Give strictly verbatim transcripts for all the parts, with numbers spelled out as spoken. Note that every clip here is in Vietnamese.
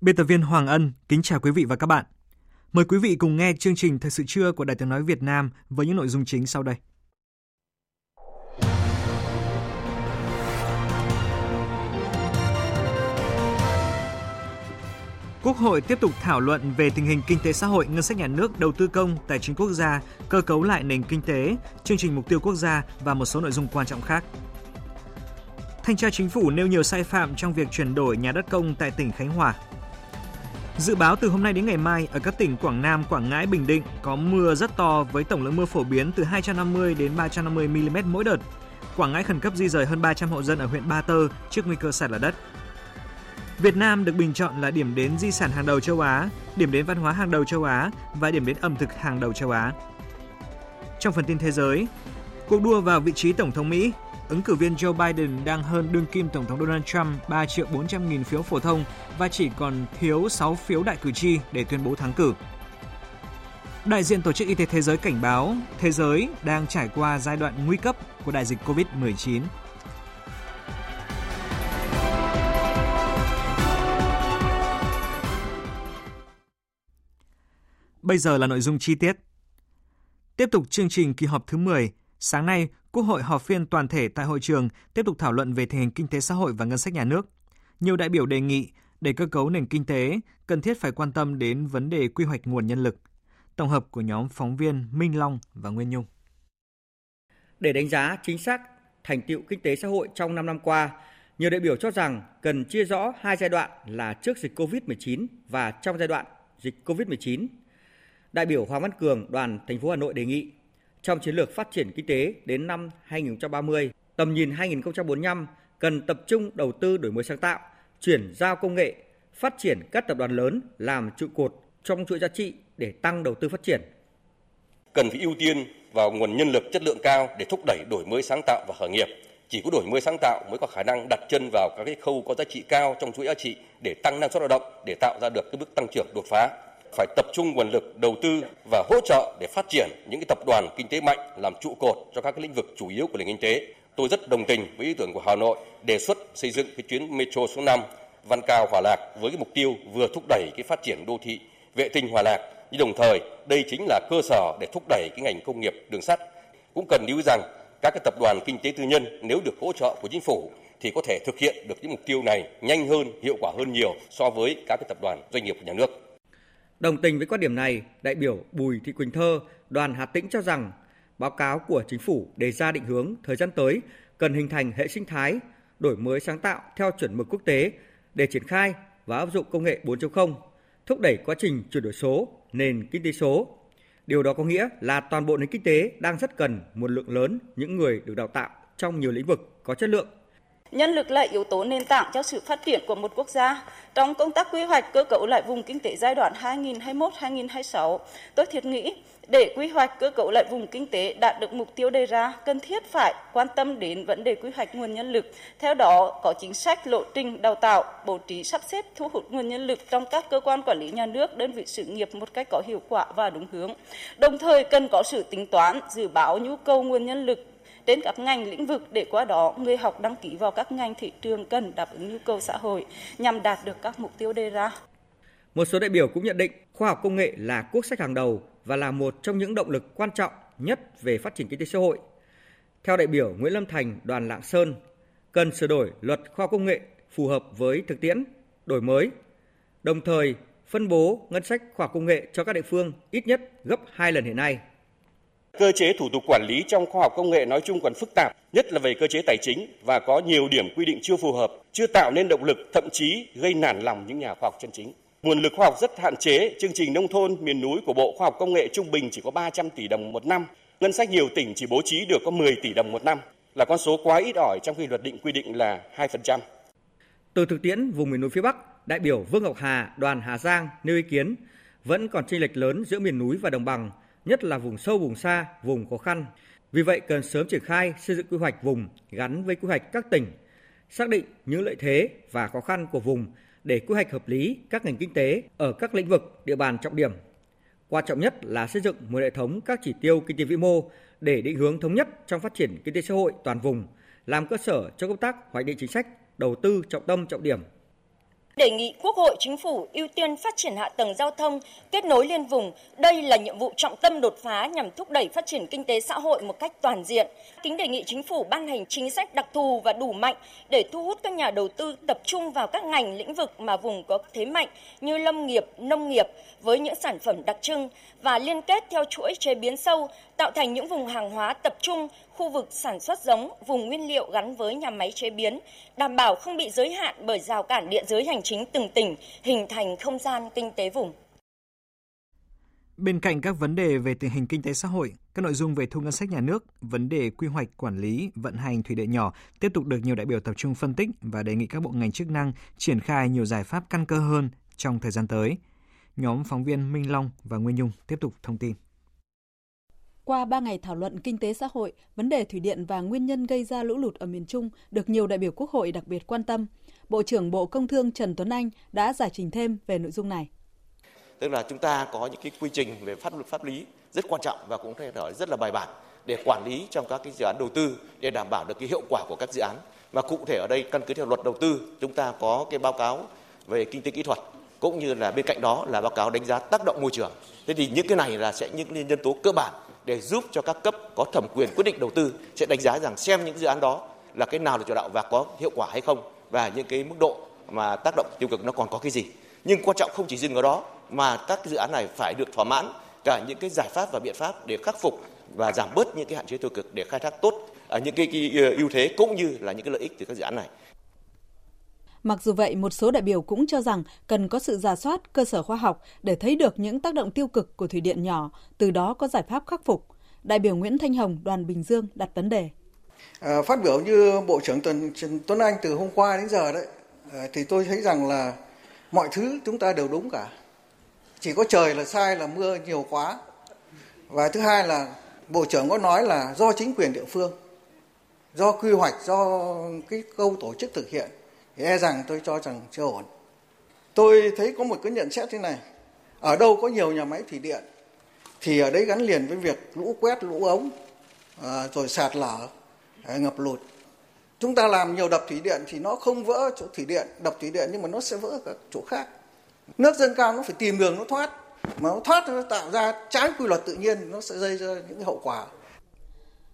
Biên tập viên Hoàng Ân kính chào quý vị và các bạn. Mời quý vị cùng nghe chương trình Thời sự trưa của Đài Tiếng nói Việt Nam với những nội dung chính sau đây. Quốc hội tiếp tục thảo luận về tình hình kinh tế xã hội, ngân sách nhà nước, đầu tư công, tài chính quốc gia, cơ cấu lại nền kinh tế, chương trình mục tiêu quốc gia và một số nội dung quan trọng khác. Thanh tra Chính phủ nêu nhiều sai phạm trong việc chuyển đổi nhà đất công tại tỉnh Khánh Hòa. Dự báo từ hôm nay đến ngày mai, ở các tỉnh Quảng Nam, Quảng Ngãi, Bình Định có mưa rất to với tổng lượng mưa phổ biến từ hai trăm năm mươi đến ba trăm năm mươi mi li mét mỗi đợt. Quảng Ngãi khẩn cấp di dời hơn ba trăm hộ dân ở huyện Ba Tơ trước nguy cơ sạt lở đất. Việt Nam được bình chọn là điểm đến di sản hàng đầu châu Á, điểm đến văn hóa hàng đầu châu Á và điểm đến ẩm thực hàng đầu châu Á. Trong phần tin thế giới, cuộc đua vào vị trí Tổng thống Mỹ, ứng cử viên Joe Biden đang hơn đương kim Tổng thống Donald Trump ba triệu bốn trăm nghìn phiếu phổ thông và chỉ còn thiếu sáu phiếu đại cử tri để tuyên bố thắng cử. Đại diện Tổ chức Y tế Thế giới cảnh báo thế giới đang trải qua giai đoạn nguy cấp của đại dịch cô vít mười chín. Bây giờ là nội dung chi tiết. Tiếp tục chương trình kỳ họp thứ mười, sáng nay, Quốc hội họp phiên toàn thể tại hội trường tiếp tục thảo luận về tình hình kinh tế xã hội và ngân sách nhà nước. Nhiều đại biểu đề nghị để cơ cấu nền kinh tế cần thiết phải quan tâm đến vấn đề quy hoạch nguồn nhân lực. Tổng hợp của nhóm phóng viên Minh Long và Nguyên Nhung. Để đánh giá chính xác thành tựu kinh tế xã hội trong năm năm qua, nhiều đại biểu cho rằng cần chia rõ hai giai đoạn là trước dịch cô vít mười chín và trong giai đoạn dịch cô vít mười chín. Đại biểu Hoàng Văn Cường, đoàn thành phố Hà Nội đề nghị trong chiến lược phát triển kinh tế đến năm hai không ba không, tầm nhìn hai không bốn năm cần tập trung đầu tư đổi mới sáng tạo, chuyển giao công nghệ, phát triển các tập đoàn lớn làm trụ cột trong chuỗi giá trị để tăng đầu tư phát triển. Cần phải ưu tiên vào nguồn nhân lực chất lượng cao để thúc đẩy đổi mới sáng tạo và khởi nghiệp. Chỉ có đổi mới sáng tạo mới có khả năng đặt chân vào các cái khâu có giá trị cao trong chuỗi giá trị để tăng năng suất lao động, để tạo ra được cái bước tăng trưởng đột phá. Phải tập trung nguồn lực đầu tư và hỗ trợ để phát triển những cái tập đoàn kinh tế mạnh làm trụ cột cho các cái lĩnh vực chủ yếu của nền kinh tế. Tôi rất đồng tình với ý tưởng của Hà Nội đề xuất xây dựng cái tuyến metro số năm Văn Cao Hòa Lạc với cái mục tiêu vừa thúc đẩy cái phát triển đô thị vệ tinh Hòa Lạc, nhưng đồng thời đây chính là cơ sở để thúc đẩy cái ngành công nghiệp đường sắt. Cũng cần lưu ý rằng các cái tập đoàn kinh tế tư nhân nếu được hỗ trợ của chính phủ thì có thể thực hiện được những mục tiêu này nhanh hơn, hiệu quả hơn nhiều so với các cái tập đoàn doanh nghiệp của nhà nước. Đồng tình với quan điểm này, đại biểu Bùi Thị Quỳnh Thơ, đoàn Hà Tĩnh cho rằng báo cáo của chính phủ đề ra định hướng thời gian tới cần hình thành hệ sinh thái, đổi mới sáng tạo theo chuẩn mực quốc tế để triển khai và áp dụng công nghệ bốn chấm không, thúc đẩy quá trình chuyển đổi số, nền kinh tế số. Điều đó có nghĩa là toàn bộ nền kinh tế đang rất cần một lượng lớn những người được đào tạo trong nhiều lĩnh vực có chất lượng. Nhân lực là yếu tố nền tảng cho sự phát triển của một quốc gia. Trong công tác quy hoạch cơ cấu lại vùng kinh tế giai đoạn hai nghìn hai mươi mốt đến hai nghìn hai mươi sáu, tôi thiết nghĩ để quy hoạch cơ cấu lại vùng kinh tế đạt được mục tiêu đề ra, cần thiết phải quan tâm đến vấn đề quy hoạch nguồn nhân lực. Theo đó, có chính sách lộ trình đào tạo, bố trí sắp xếp thu hút nguồn nhân lực trong các cơ quan quản lý nhà nước, đơn vị sự nghiệp một cách có hiệu quả và đúng hướng. Đồng thời, cần có sự tính toán, dự báo nhu cầu nguồn nhân lực đến các ngành lĩnh vực để qua đó người học đăng ký vào các ngành thị trường cần đáp ứng nhu cầu xã hội nhằm đạt được các mục tiêu đề ra. Một số đại biểu cũng nhận định khoa học công nghệ là quốc sách hàng đầu và là một trong những động lực quan trọng nhất về phát triển kinh tế xã hội. Theo đại biểu Nguyễn Lâm Thành, đoàn Lạng Sơn, cần sửa đổi luật khoa học công nghệ phù hợp với thực tiễn, đổi mới, đồng thời phân bố ngân sách khoa học công nghệ cho các địa phương ít nhất gấp hai lần hiện nay. cơ chế thủ tục quản lý trong khoa học công nghệ nói chung còn phức tạp, nhất là về cơ chế tài chính và có nhiều điểm quy định chưa phù hợp, chưa tạo nên động lực, thậm chí gây nản lòng những nhà khoa học chân chính. Nguồn lực khoa học rất hạn chế, chương trình nông thôn miền núi của Bộ Khoa học Công nghệ trung bình chỉ có ba trăm tỷ đồng một năm, ngân sách nhiều tỉnh chỉ bố trí được có mười tỷ đồng một năm, là con số quá ít ỏi trong khi luật định quy định là hai phần trăm. Từ thực tiễn vùng miền núi phía Bắc, đại biểu Vương Ngọc Hà, đoàn Hà Giang nêu ý kiến vẫn còn chênh lệch lớn giữa miền núi và đồng bằng, nhất là vùng sâu vùng xa, vùng khó khăn. Vì vậy cần sớm triển khai xây dựng quy hoạch vùng gắn với quy hoạch các tỉnh, xác định những lợi thế và khó khăn của vùng để quy hoạch hợp lý các ngành kinh tế ở các lĩnh vực địa bàn trọng điểm. Quan trọng nhất là xây dựng một hệ thống các chỉ tiêu kinh tế vĩ mô để định hướng thống nhất trong phát triển kinh tế xã hội toàn vùng, làm cơ sở cho công tác hoạch định chính sách, đầu tư trọng tâm trọng điểm. Đề nghị Quốc hội, Chính phủ ưu tiên phát triển hạ tầng giao thông, kết nối liên vùng. Đây là nhiệm vụ trọng tâm đột phá nhằm thúc đẩy phát triển kinh tế xã hội một cách toàn diện. Kính đề nghị Chính phủ ban hành chính sách đặc thù và đủ mạnh để thu hút các nhà đầu tư tập trung vào các ngành lĩnh vực mà vùng có thế mạnh như lâm nghiệp, nông nghiệp với những sản phẩm đặc trưng và liên kết theo chuỗi chế biến sâu, tạo thành những vùng hàng hóa tập trung, khu vực sản xuất giống, vùng nguyên liệu gắn với nhà máy chế biến, đảm bảo không bị giới hạn bởi rào cản địa giới hành chính từng tỉnh, hình thành không gian kinh tế vùng. Bên cạnh các vấn đề về tình hình kinh tế xã hội, các nội dung về thu ngân sách nhà nước, vấn đề quy hoạch quản lý, vận hành thủy điện nhỏ tiếp tục được nhiều đại biểu tập trung phân tích và đề nghị các bộ ngành chức năng triển khai nhiều giải pháp căn cơ hơn trong thời gian tới. Nhóm phóng viên Minh Long và Nguyên Nhung tiếp tục thông tin. Qua ba ngày thảo luận kinh tế xã hội, vấn đề thủy điện và nguyên nhân gây ra lũ lụt ở miền Trung được nhiều đại biểu Quốc hội đặc biệt quan tâm. Bộ trưởng Bộ Công Thương Trần Tuấn Anh đã giải trình thêm về nội dung này. Tức là chúng ta có những cái quy trình về pháp luật pháp lý rất quan trọng và cũng phải nói rất là bài bản để quản lý trong các cái dự án đầu tư để đảm bảo được cái hiệu quả của các dự án. Và cụ thể ở đây căn cứ theo luật đầu tư, chúng ta có cái báo cáo về kinh tế kỹ thuật cũng như là bên cạnh đó là báo cáo đánh giá tác động môi trường. Thế thì những cái này là sẽ những nhân tố cơ bản để giúp cho các cấp có thẩm quyền quyết định đầu tư sẽ đánh giá rằng xem những dự án đó là cái nào là chủ đạo và có hiệu quả hay không và những cái mức độ mà tác động tiêu cực nó còn có cái gì. Nhưng quan trọng không chỉ dừng ở đó mà các dự án này phải được thỏa mãn cả những cái giải pháp và biện pháp để khắc phục và giảm bớt những cái hạn chế tiêu cực để khai thác tốt những cái, cái ưu thế cũng như là những cái lợi ích từ các dự án này. Mặc dù vậy, một số đại biểu cũng cho rằng cần có sự rà soát cơ sở khoa học để thấy được những tác động tiêu cực của thủy điện nhỏ, từ đó có giải pháp khắc phục. Đại biểu Nguyễn Thanh Hồng, đoàn Bình Dương đặt vấn đề. À, phát biểu như Bộ trưởng Tuấn, Tuấn Anh từ hôm qua đến giờ đấy, thì tôi thấy rằng là mọi thứ chúng ta đều đúng cả. Chỉ có trời là sai là mưa nhiều quá. Và thứ hai là Bộ trưởng có nói là do chính quyền địa phương, do quy hoạch, do cái khâu tổ chức thực hiện. E rằng tôi cho rằng chưa ổn. Tôi thấy có một cái nhận xét thế này. Ở đâu có nhiều nhà máy thủy điện thì ở đấy gắn liền với việc lũ quét, lũ ống, rồi sạt lở, ngập lụt. Chúng ta làm nhiều đập thủy điện thì nó không vỡ chỗ thủy điện, đập thủy điện nhưng mà nó sẽ vỡ ở các chỗ khác. Nước dâng cao nó phải tìm đường nó thoát. Mà nó thoát nó tạo ra trái quy luật tự nhiên, nó sẽ gây ra những hậu quả.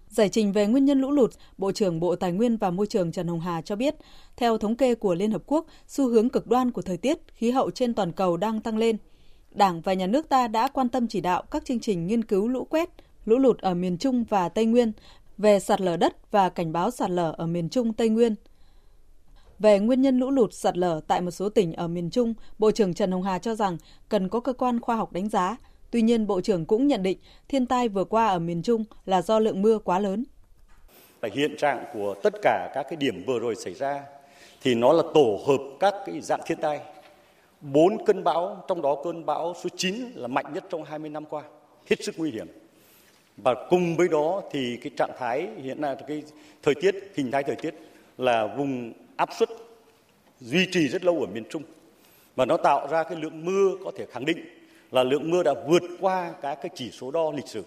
Giải trình về nguyên nhân lũ lụt, Bộ trưởng Bộ Tài nguyên và Môi trường Trần Hồng Hà cho biết, theo thống kê của Liên Hợp Quốc, xu hướng cực đoan của thời tiết, khí hậu trên toàn cầu đang tăng lên. Đảng và nhà nước ta đã quan tâm chỉ đạo các chương trình nghiên cứu lũ quét, lũ lụt ở miền Trung và Tây Nguyên, về sạt lở đất và cảnh báo sạt lở ở miền Trung Tây Nguyên. Về nguyên nhân lũ lụt sạt lở tại một số tỉnh ở miền Trung, Bộ trưởng Trần Hồng Hà cho rằng cần có cơ quan khoa học đánh giá. Tuy nhiên, Bộ trưởng cũng nhận định thiên tai vừa qua ở miền Trung là do lượng mưa quá lớn. Hiện trạng của tất cả các cái điểm vừa rồi xảy ra thì nó là tổ hợp các cái dạng thiên tai. Bốn cơn bão, trong đó cơn bão số chín là mạnh nhất trong hai mươi năm qua, hết sức nguy hiểm. Và cùng với đó thì cái trạng thái hiện nay, cái thời tiết, hình thái thời tiết là vùng áp suất duy trì rất lâu ở miền Trung. Và nó tạo ra cái lượng mưa có thể khẳng định là lượng mưa đã vượt qua các cái chỉ số đo lịch sử.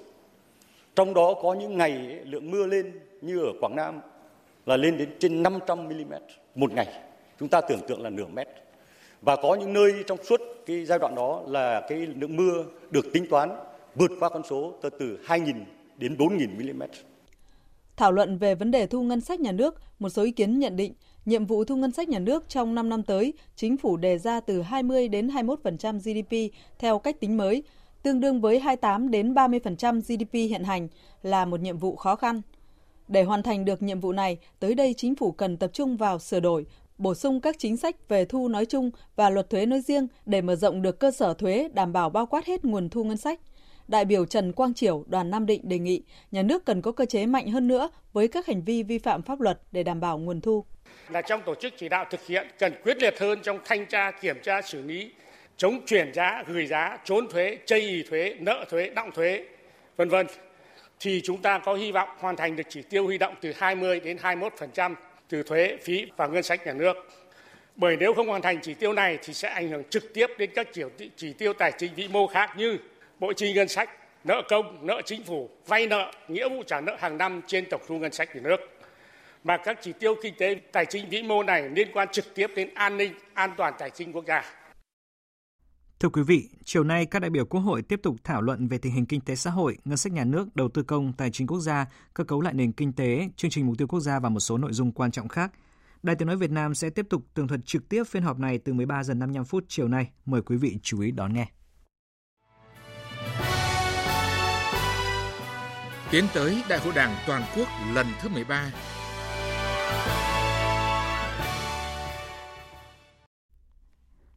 Trong đó có những ngày ấy, lượng mưa lên như ở Quảng Nam là lên đến trên năm trăm mi-li-mét một ngày. Chúng ta tưởng tượng là nửa mét. Và có những nơi trong suốt cái giai đoạn đó là cái lượng mưa được tính toán vượt qua con số từ từ hai nghìn đến bốn nghìn mi-li-mét. Thảo luận về vấn đề thu ngân sách nhà nước, một số ý kiến nhận định nhiệm vụ thu ngân sách nhà nước trong năm năm tới, chính phủ đề ra từ hai mươi đến hai mươi mốt phần trăm giê đê pê theo cách tính mới, tương đương với hai mươi tám đến ba mươi phần trăm giê đê pê hiện hành là một nhiệm vụ khó khăn. Để hoàn thành được nhiệm vụ này, tới đây chính phủ cần tập trung vào sửa đổi, bổ sung các chính sách về thu nói chung và luật thuế nói riêng để mở rộng được cơ sở thuế đảm bảo bao quát hết nguồn thu ngân sách. Đại biểu Trần Quang Triều, đoàn Nam Định đề nghị nhà nước cần có cơ chế mạnh hơn nữa với các hành vi vi phạm pháp luật để đảm bảo nguồn thu. Là trong tổ chức chỉ đạo thực hiện cần quyết liệt hơn trong thanh tra, kiểm tra, xử lý, chống chuyển giá, gửi giá, trốn thuế, chây ì thuế, nợ thuế, đọng thuế, vân vân. Thì chúng ta có hy vọng hoàn thành được chỉ tiêu huy động từ hai mươi đến hai mươi mốt phần trăm từ thuế, phí và ngân sách nhà nước. Bởi nếu không hoàn thành chỉ tiêu này thì sẽ ảnh hưởng trực tiếp đến các chỉ tiêu tài chính vĩ mô khác như bộ chi ngân sách, nợ công, nợ chính phủ, vay nợ, nghĩa vụ trả nợ hàng năm trên tổng thu ngân sách nhà nước. Mà các chỉ tiêu kinh tế tài chính vĩ mô này liên quan trực tiếp đến an ninh, an toàn tài chính quốc gia. Thưa quý vị, chiều nay các đại biểu Quốc hội tiếp tục thảo luận về tình hình kinh tế xã hội, ngân sách nhà nước, đầu tư công, tài chính quốc gia, cơ cấu lại nền kinh tế, chương trình mục tiêu quốc gia và một số nội dung quan trọng khác. Đài Tiếng nói Việt Nam sẽ tiếp tục tường thuật trực tiếp phiên họp này từ mười ba giờ năm mươi lăm phút chiều nay. Mời quý vị chú ý đón nghe. Tiến tới Đại hội Đảng toàn quốc lần thứ mười ba.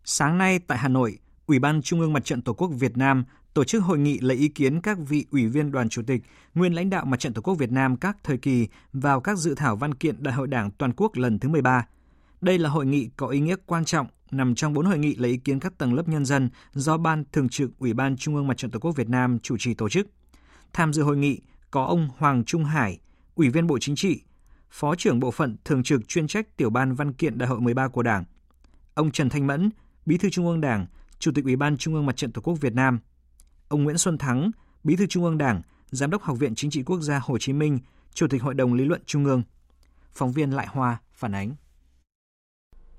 Sáng nay tại Hà Nội, Ủy ban Trung ương Mặt trận Tổ quốc Việt Nam tổ chức hội nghị lấy ý kiến các vị ủy viên Đoàn Chủ tịch, nguyên lãnh đạo Mặt trận Tổ quốc Việt Nam các thời kỳ vào các dự thảo văn kiện Đại hội Đảng toàn quốc lần thứ mười ba. Đây là hội nghị có ý nghĩa quan trọng nằm trong bốn hội nghị lấy ý kiến các tầng lớp nhân dân do Ban Thường trực Ủy ban Trung ương Mặt trận Tổ quốc Việt Nam chủ trì tổ chức. Tham dự hội nghị có ông Hoàng Trung Hải, Ủy viên Bộ Chính trị, Phó trưởng Bộ phận Thường trực chuyên trách Tiểu ban Văn kiện Đại hội mười ba của Đảng, ông Trần Thanh Mẫn, Bí thư Trung ương Đảng, Chủ tịch Ủy ban Trung ương Mặt trận Tổ quốc Việt Nam, ông Nguyễn Xuân Thắng, Bí thư Trung ương Đảng, Giám đốc Học viện Chính trị Quốc gia Hồ Chí Minh, Chủ tịch Hội đồng Lý luận Trung ương. Phóng viên Lại Hoa phản ánh.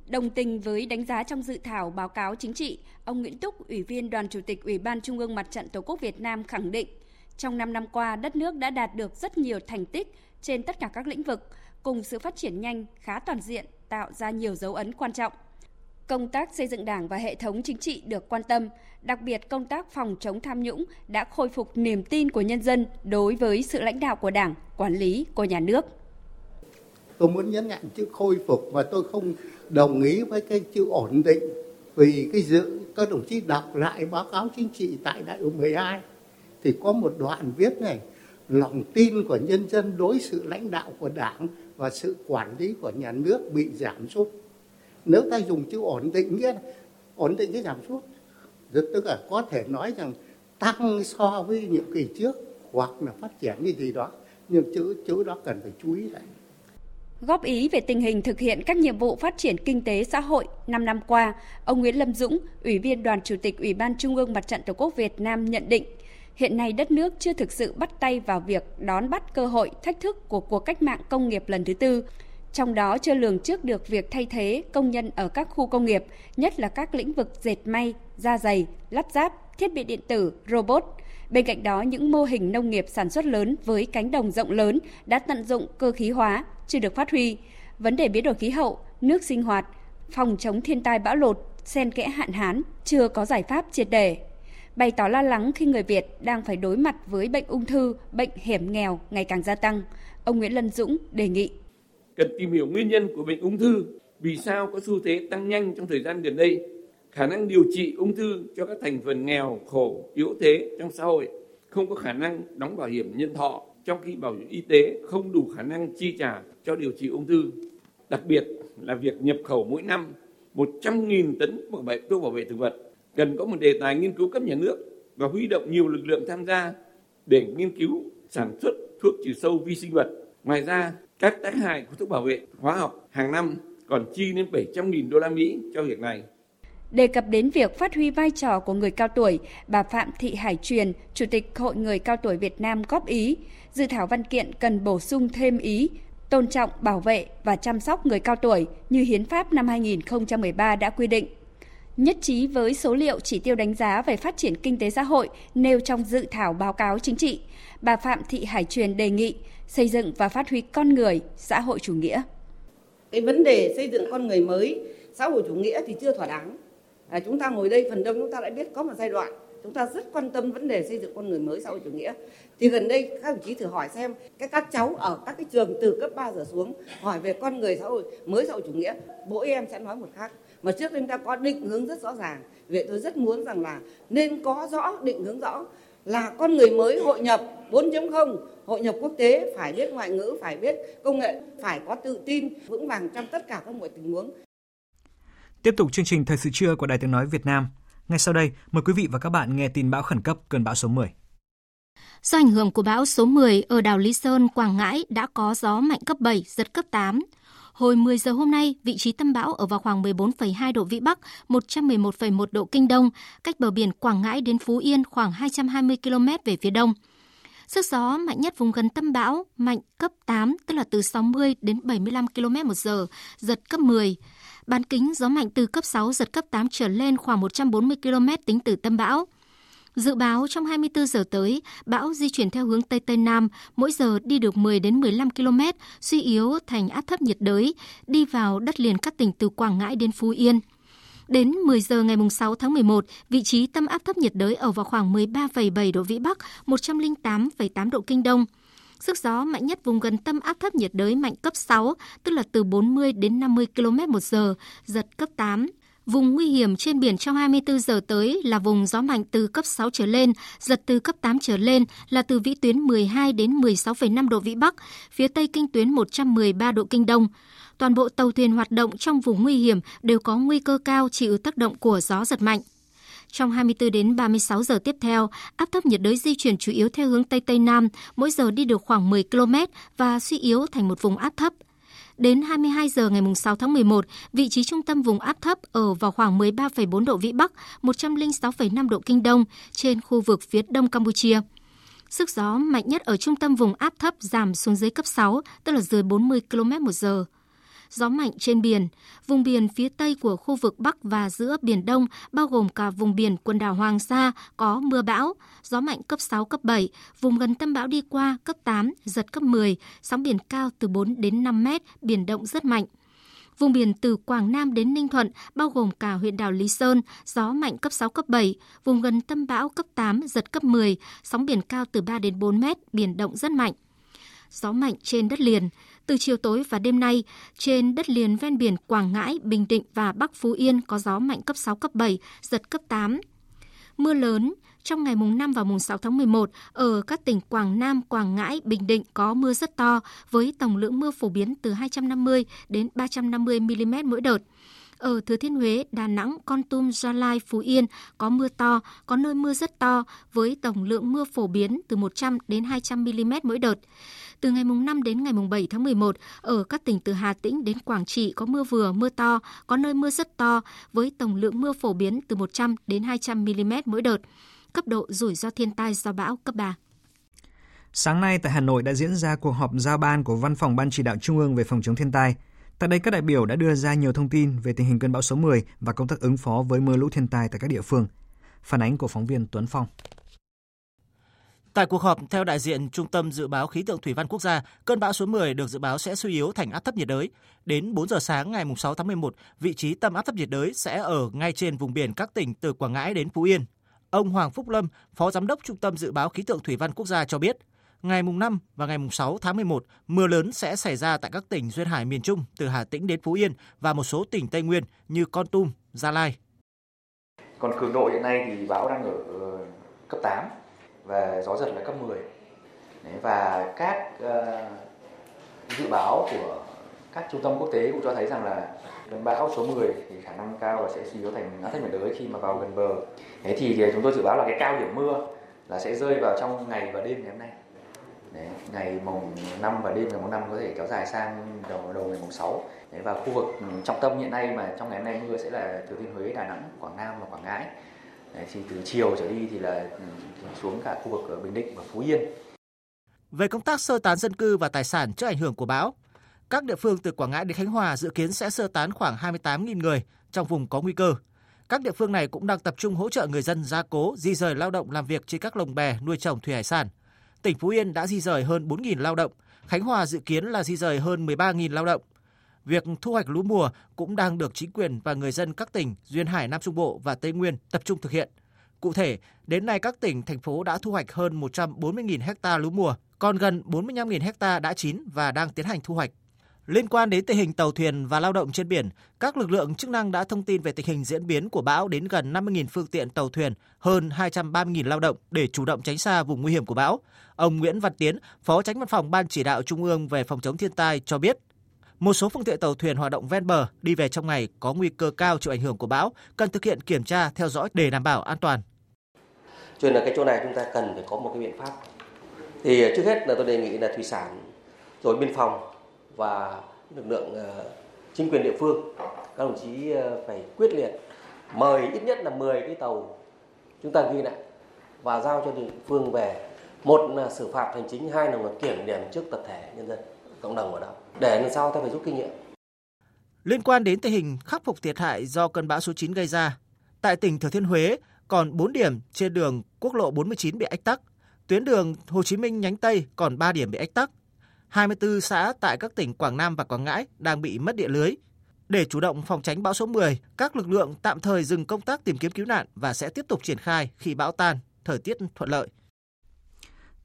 Đồng tình với đánh giá trong dự thảo báo cáo chính trị, ông Nguyễn Túc, Ủy viên Đoàn Chủ tịch Ủy ban Trung ương Mặt trận Tổ quốc Việt Nam khẳng định, trong năm năm qua, đất nước đã đạt được rất nhiều thành tích trên tất cả các lĩnh vực, cùng sự phát triển nhanh, khá toàn diện, tạo ra nhiều dấu ấn quan trọng. Công tác xây dựng Đảng và hệ thống chính trị được quan tâm, đặc biệt công tác phòng chống tham nhũng đã khôi phục niềm tin của nhân dân đối với sự lãnh đạo của Đảng, quản lý của nhà nước. Tôi muốn nhấn mạnh chữ khôi phục và tôi không đồng ý với cái chữ ổn định vì cái dự các đồng chí đọc lại báo cáo chính trị tại Đại hội mười hai thì có một đoạn viết này, lòng tin của nhân dân đối sự lãnh đạo của Đảng và sự quản lý của nhà nước bị giảm sút. Nếu ta dùng chữ ổn định nghĩa ổn định cái giảm sút, tức là có thể nói rằng tăng so với nhiệm kỳ trước hoặc là phát triển cái gì đó, nhưng chữ chữ đó cần phải chú ý lại. Góp ý về tình hình thực hiện các nhiệm vụ phát triển kinh tế xã hội năm năm qua, ông Nguyễn Lâm Dũng, Ủy viên Đoàn Chủ tịch Ủy ban Trung ương Mặt trận Tổ quốc Việt Nam nhận định, hiện nay đất nước chưa thực sự bắt tay vào việc đón bắt cơ hội, thách thức của cuộc cách mạng công nghiệp lần thứ tư. Trong đó chưa lường trước được việc thay thế công nhân ở các khu công nghiệp, nhất là các lĩnh vực dệt may, da giày, lắp ráp, thiết bị điện tử, robot. Bên cạnh đó, những mô hình nông nghiệp sản xuất lớn với cánh đồng rộng lớn đã tận dụng cơ khí hóa, chưa được phát huy. Vấn đề biến đổi khí hậu, nước sinh hoạt, phòng chống thiên tai bão lụt, xen kẽ hạn hán, chưa có giải pháp triệt để. Bày tỏ lo lắng khi người Việt đang phải đối mặt với bệnh ung thư, bệnh hiểm nghèo ngày càng gia tăng. Ông Nguyễn Lân Dũng đề nghị. Cần tìm hiểu nguyên nhân của bệnh ung thư, vì sao có xu thế tăng nhanh trong thời gian gần đây, khả năng điều trị ung thư cho các thành phần nghèo, khổ, yếu thế trong xã hội, không có khả năng đóng bảo hiểm nhân thọ, trong khi bảo hiểm y tế không đủ khả năng chi trả cho điều trị ung thư. Đặc biệt là việc nhập khẩu mỗi năm một trăm nghìn tấn thuốc bảo vệ thực vật, cần có một đề tài nghiên cứu cấp nhà nước và huy động nhiều lực lượng tham gia để nghiên cứu sản xuất thuốc trừ sâu vi sinh vật. Ngoài ra, các tác hại của thuốc bảo vệ hóa học hàng năm còn chi lên bảy trăm nghìn đô la Mỹ cho việc này. Đề cập đến việc phát huy vai trò của người cao tuổi, bà Phạm Thị Hải Truyền, Chủ tịch Hội Người Cao Tuổi Việt Nam góp ý, dự thảo văn kiện cần bổ sung thêm ý, tôn trọng, bảo vệ và chăm sóc người cao tuổi như Hiến pháp năm hai không một ba đã quy định. Nhất trí với số liệu chỉ tiêu đánh giá về phát triển kinh tế xã hội nêu trong dự thảo báo cáo chính trị, bà Phạm Thị Hải Truyền đề nghị xây dựng và phát huy con người, xã hội chủ nghĩa. Cái vấn đề xây dựng con người mới, xã hội chủ nghĩa thì chưa thỏa đáng. À, chúng ta ngồi đây phần đông chúng ta đã biết có một giai đoạn chúng ta rất quan tâm vấn đề xây dựng con người mới xã hội chủ nghĩa. Thì gần đây các đồng chí thử hỏi xem các các cháu ở các cái trường từ cấp ba giờ xuống hỏi về con người xã hội mới xã hội chủ nghĩa, mỗi em sẽ nói một khác. Mà trước đây chúng ta có định hướng rất rõ ràng. Vậy tôi rất muốn rằng là nên có rõ định hướng rõ là con người mới hội nhập bốn chấm không, hội nhập quốc tế, phải biết ngoại ngữ, phải biết công nghệ, phải có tự tin vững vàng trong tất cả các mọi tình huống. Tiếp tục chương trình Thời sự trưa của Đài Tiếng nói Việt Nam. Ngay sau đây, mời quý vị và các bạn nghe tin bão khẩn cấp cơn bão số mười. Do ảnh hưởng của bão số mười ở đảo Lý Sơn, Quảng Ngãi đã có gió mạnh cấp bảy, giật cấp tám. Hồi mười giờ hôm nay, vị trí tâm bão ở vào khoảng mười bốn phẩy hai độ Vĩ Bắc, một trăm mười một phẩy một độ Kinh Đông, cách bờ biển Quảng Ngãi đến Phú Yên khoảng hai trăm hai mươi ki lô mét về phía đông. Sức gió mạnh nhất vùng gần tâm bão mạnh cấp tám, tức là từ sáu mươi đến bảy mươi lăm ki lô mét một giờ, giật cấp mười. Bán kính gió mạnh từ cấp sáu, giật cấp tám trở lên khoảng một trăm bốn mươi ki lô mét tính từ tâm bão. Dự báo trong hai mươi bốn giờ tới, bão di chuyển theo hướng Tây Tây Nam, mỗi giờ đi được mười đến mười lăm ki lô mét, suy yếu thành áp thấp nhiệt đới, đi vào đất liền các tỉnh từ Quảng Ngãi đến Phú Yên. Đến mười giờ ngày sáu tháng mười một, vị trí tâm áp thấp nhiệt đới ở vào khoảng mười ba phẩy bảy độ Vĩ Bắc, một trăm lẻ tám phẩy tám độ Kinh Đông. Sức gió mạnh nhất vùng gần tâm áp thấp nhiệt đới mạnh cấp sáu, tức là từ bốn mươi đến năm mươi ki lô mét một giờ, giật cấp tám. Vùng nguy hiểm trên biển trong hai mươi bốn giờ tới là vùng gió mạnh từ cấp sáu trở lên, giật từ cấp tám trở lên là từ vĩ tuyến mười hai đến mười sáu phẩy năm độ Vĩ Bắc, phía tây kinh tuyến một trăm mười ba độ Kinh Đông. Toàn bộ tàu thuyền hoạt động trong vùng nguy hiểm đều có nguy cơ cao chịu tác động của gió giật mạnh. Trong hai mươi bốn đến ba mươi sáu giờ tiếp theo, áp thấp nhiệt đới di chuyển chủ yếu theo hướng Tây Tây Nam, mỗi giờ đi được khoảng mười ki lô mét và suy yếu thành một vùng áp thấp. Đến hai mươi hai giờ ngày sáu tháng mười một, vị trí trung tâm vùng áp thấp ở vào khoảng mười ba phẩy bốn độ Vĩ Bắc, một trăm lẻ sáu phẩy năm độ Kinh Đông trên khu vực phía đông Campuchia. Sức gió mạnh nhất ở trung tâm vùng áp thấp giảm xuống dưới cấp sáu, tức là dưới bốn mươi ki lô mét một giờ. Gió mạnh trên biển, vùng biển phía tây của khu vực Bắc và giữa Biển Đông, bao gồm cả vùng biển quần đảo Hoàng Sa, có mưa bão, gió mạnh cấp sáu, cấp bảy, vùng gần tâm bão đi qua cấp tám, giật cấp mười, sóng biển cao từ bốn đến năm mét, biển động rất mạnh. Vùng biển từ Quảng Nam đến Ninh Thuận, bao gồm cả huyện đảo Lý Sơn, gió mạnh cấp sáu, cấp bảy, vùng gần tâm bão cấp tám, giật cấp mười, sóng biển cao từ ba đến bốn mét, biển động rất mạnh. Gió mạnh trên đất liền. Từ chiều tối và đêm nay, trên đất liền ven biển Quảng Ngãi, Bình Định và Bắc Phú Yên có gió mạnh cấp sáu, cấp bảy, giật cấp tám. Mưa lớn, trong ngày năm và sáu tháng mười một, ở các tỉnh Quảng Nam, Quảng Ngãi, Bình Định có mưa rất to với tổng lượng mưa phổ biến từ hai trăm năm mươi đến ba trăm năm mươi mi li mét mỗi đợt. Ở Thừa Thiên Huế, Đà Nẵng, Kon Tum, Gia Lai, Phú Yên có mưa to, có nơi mưa rất to với tổng lượng mưa phổ biến từ một trăm đến hai trăm mi li mét mỗi đợt. Từ ngày năm đến ngày bảy tháng mười một, ở các tỉnh từ Hà Tĩnh đến Quảng Trị có mưa vừa, mưa to, có nơi mưa rất to với tổng lượng mưa phổ biến từ một trăm đến hai trăm mi li mét mỗi đợt. Cấp độ rủi ro thiên tai do bão cấp ba. Sáng nay tại Hà Nội đã diễn ra cuộc họp giao ban của Văn phòng Ban Chỉ đạo Trung ương về phòng chống thiên tai. Tại đây, các đại biểu đã đưa ra nhiều thông tin về tình hình cơn bão số mười và công tác ứng phó với mưa lũ thiên tai tại các địa phương. Phản ánh của phóng viên Tuấn Phong. Tại cuộc họp, theo đại diện Trung tâm Dự báo Khí tượng Thủy văn Quốc gia, cơn bão số mười được dự báo sẽ suy yếu thành áp thấp nhiệt đới. Đến bốn giờ sáng ngày sáu tháng mười một, vị trí tâm áp thấp nhiệt đới sẽ ở ngay trên vùng biển các tỉnh từ Quảng Ngãi đến Phú Yên. Ông Hoàng Phúc Lâm, Phó Giám đốc Trung tâm Dự báo Khí tượng Thủy văn Quốc gia cho biết, ngày năm và ngày sáu tháng mười một, mưa lớn sẽ xảy ra tại các tỉnh duyên hải miền Trung từ Hà Tĩnh đến Phú Yên và một số tỉnh Tây Nguyên như Kon Tum, Gia Lai. Còn cường độ hiện nay thì bão đang ở cấp tám và gió giật là cấp mười. Đấy, và các uh, dự báo của các trung tâm quốc tế cũng cho thấy rằng là cơn bão số mười thì khả năng cao là sẽ suy yếu thành áp thấp nhiệt đới khi mà vào gần bờ. Thế thì chúng tôi dự báo là cái cao điểm mưa là sẽ rơi vào trong ngày và đêm ngày hôm nay. Đấy, ngày mùng năm và đêm ngày mùng năm có thể kéo dài sang đầu đầu ngày mùng sáu. Đấy, và khu vực trọng tâm hiện nay mà trong ngày hôm nay mưa sẽ là Thừa Thiên Huế, Đà Nẵng, Quảng Nam và Quảng Ngãi. Đấy, thì từ chiều trở đi thì là xuống cả khu vực ở Bình Định và Phú Yên. Về công tác sơ tán dân cư và tài sản trước ảnh hưởng của bão, các địa phương từ Quảng Ngãi đến Khánh Hòa dự kiến sẽ sơ tán khoảng hai mươi tám nghìn người trong vùng có nguy cơ. Các địa phương này cũng đang tập trung hỗ trợ người dân gia cố, di rời lao động làm việc trên các lồng bè nuôi trồng thủy hải sản. Tỉnh Phú Yên đã di rời hơn bốn nghìn lao động, Khánh Hòa dự kiến là di rời hơn mười ba nghìn lao động. Việc thu hoạch lúa mùa cũng đang được chính quyền và người dân các tỉnh duyên hải Nam Trung Bộ và Tây Nguyên tập trung thực hiện. Cụ thể, đến nay các tỉnh, thành phố đã thu hoạch hơn một trăm bốn mươi nghìn ha lúa mùa, còn gần bốn mươi lăm nghìn ha đã chín và đang tiến hành thu hoạch. Liên quan đến tình hình tàu thuyền và lao động trên biển, các lực lượng chức năng đã thông tin về tình hình diễn biến của bão đến gần năm mươi nghìn phương tiện tàu thuyền, hơn hai trăm ba mươi nghìn lao động để chủ động tránh xa vùng nguy hiểm của bão. Ông Nguyễn Văn Tiến, Phó Chánh Văn phòng Ban Chỉ đạo Trung ương về phòng chống thiên tai cho biết, một số phương tiện tàu thuyền hoạt động ven bờ đi về trong ngày có nguy cơ cao chịu ảnh hưởng của bão, cần thực hiện kiểm tra, theo dõi để đảm bảo an toàn. Cho nên là cái chỗ này chúng ta cần phải có một cái biện pháp. Thì trước hết là tôi đề nghị là thủy sản, rồi biên phòng và lực lượng chính quyền địa phương, các đồng chí phải quyết liệt mời ít nhất là mười cái tàu chúng ta ghi lại và giao cho địa phương về, một là xử phạt hành chính, hai là kiểm điểm trước tập thể nhân dân, cộng đồng ở đó để lần sau ta phải rút kinh nghiệm. Liên quan đến tình hình khắc phục thiệt hại do cơn bão số chín gây ra, tại tỉnh Thừa Thiên Huế còn bốn điểm trên đường quốc lộ bốn mươi chín bị ách tắc, tuyến đường Hồ Chí Minh nhánh Tây còn ba điểm bị ách tắc. hai mươi tư xã tại các tỉnh Quảng Nam và Quảng Ngãi đang bị mất điện lưới. Để chủ động phòng tránh bão số mười, các lực lượng tạm thời dừng công tác tìm kiếm cứu nạn và sẽ tiếp tục triển khai khi bão tan, thời tiết thuận lợi.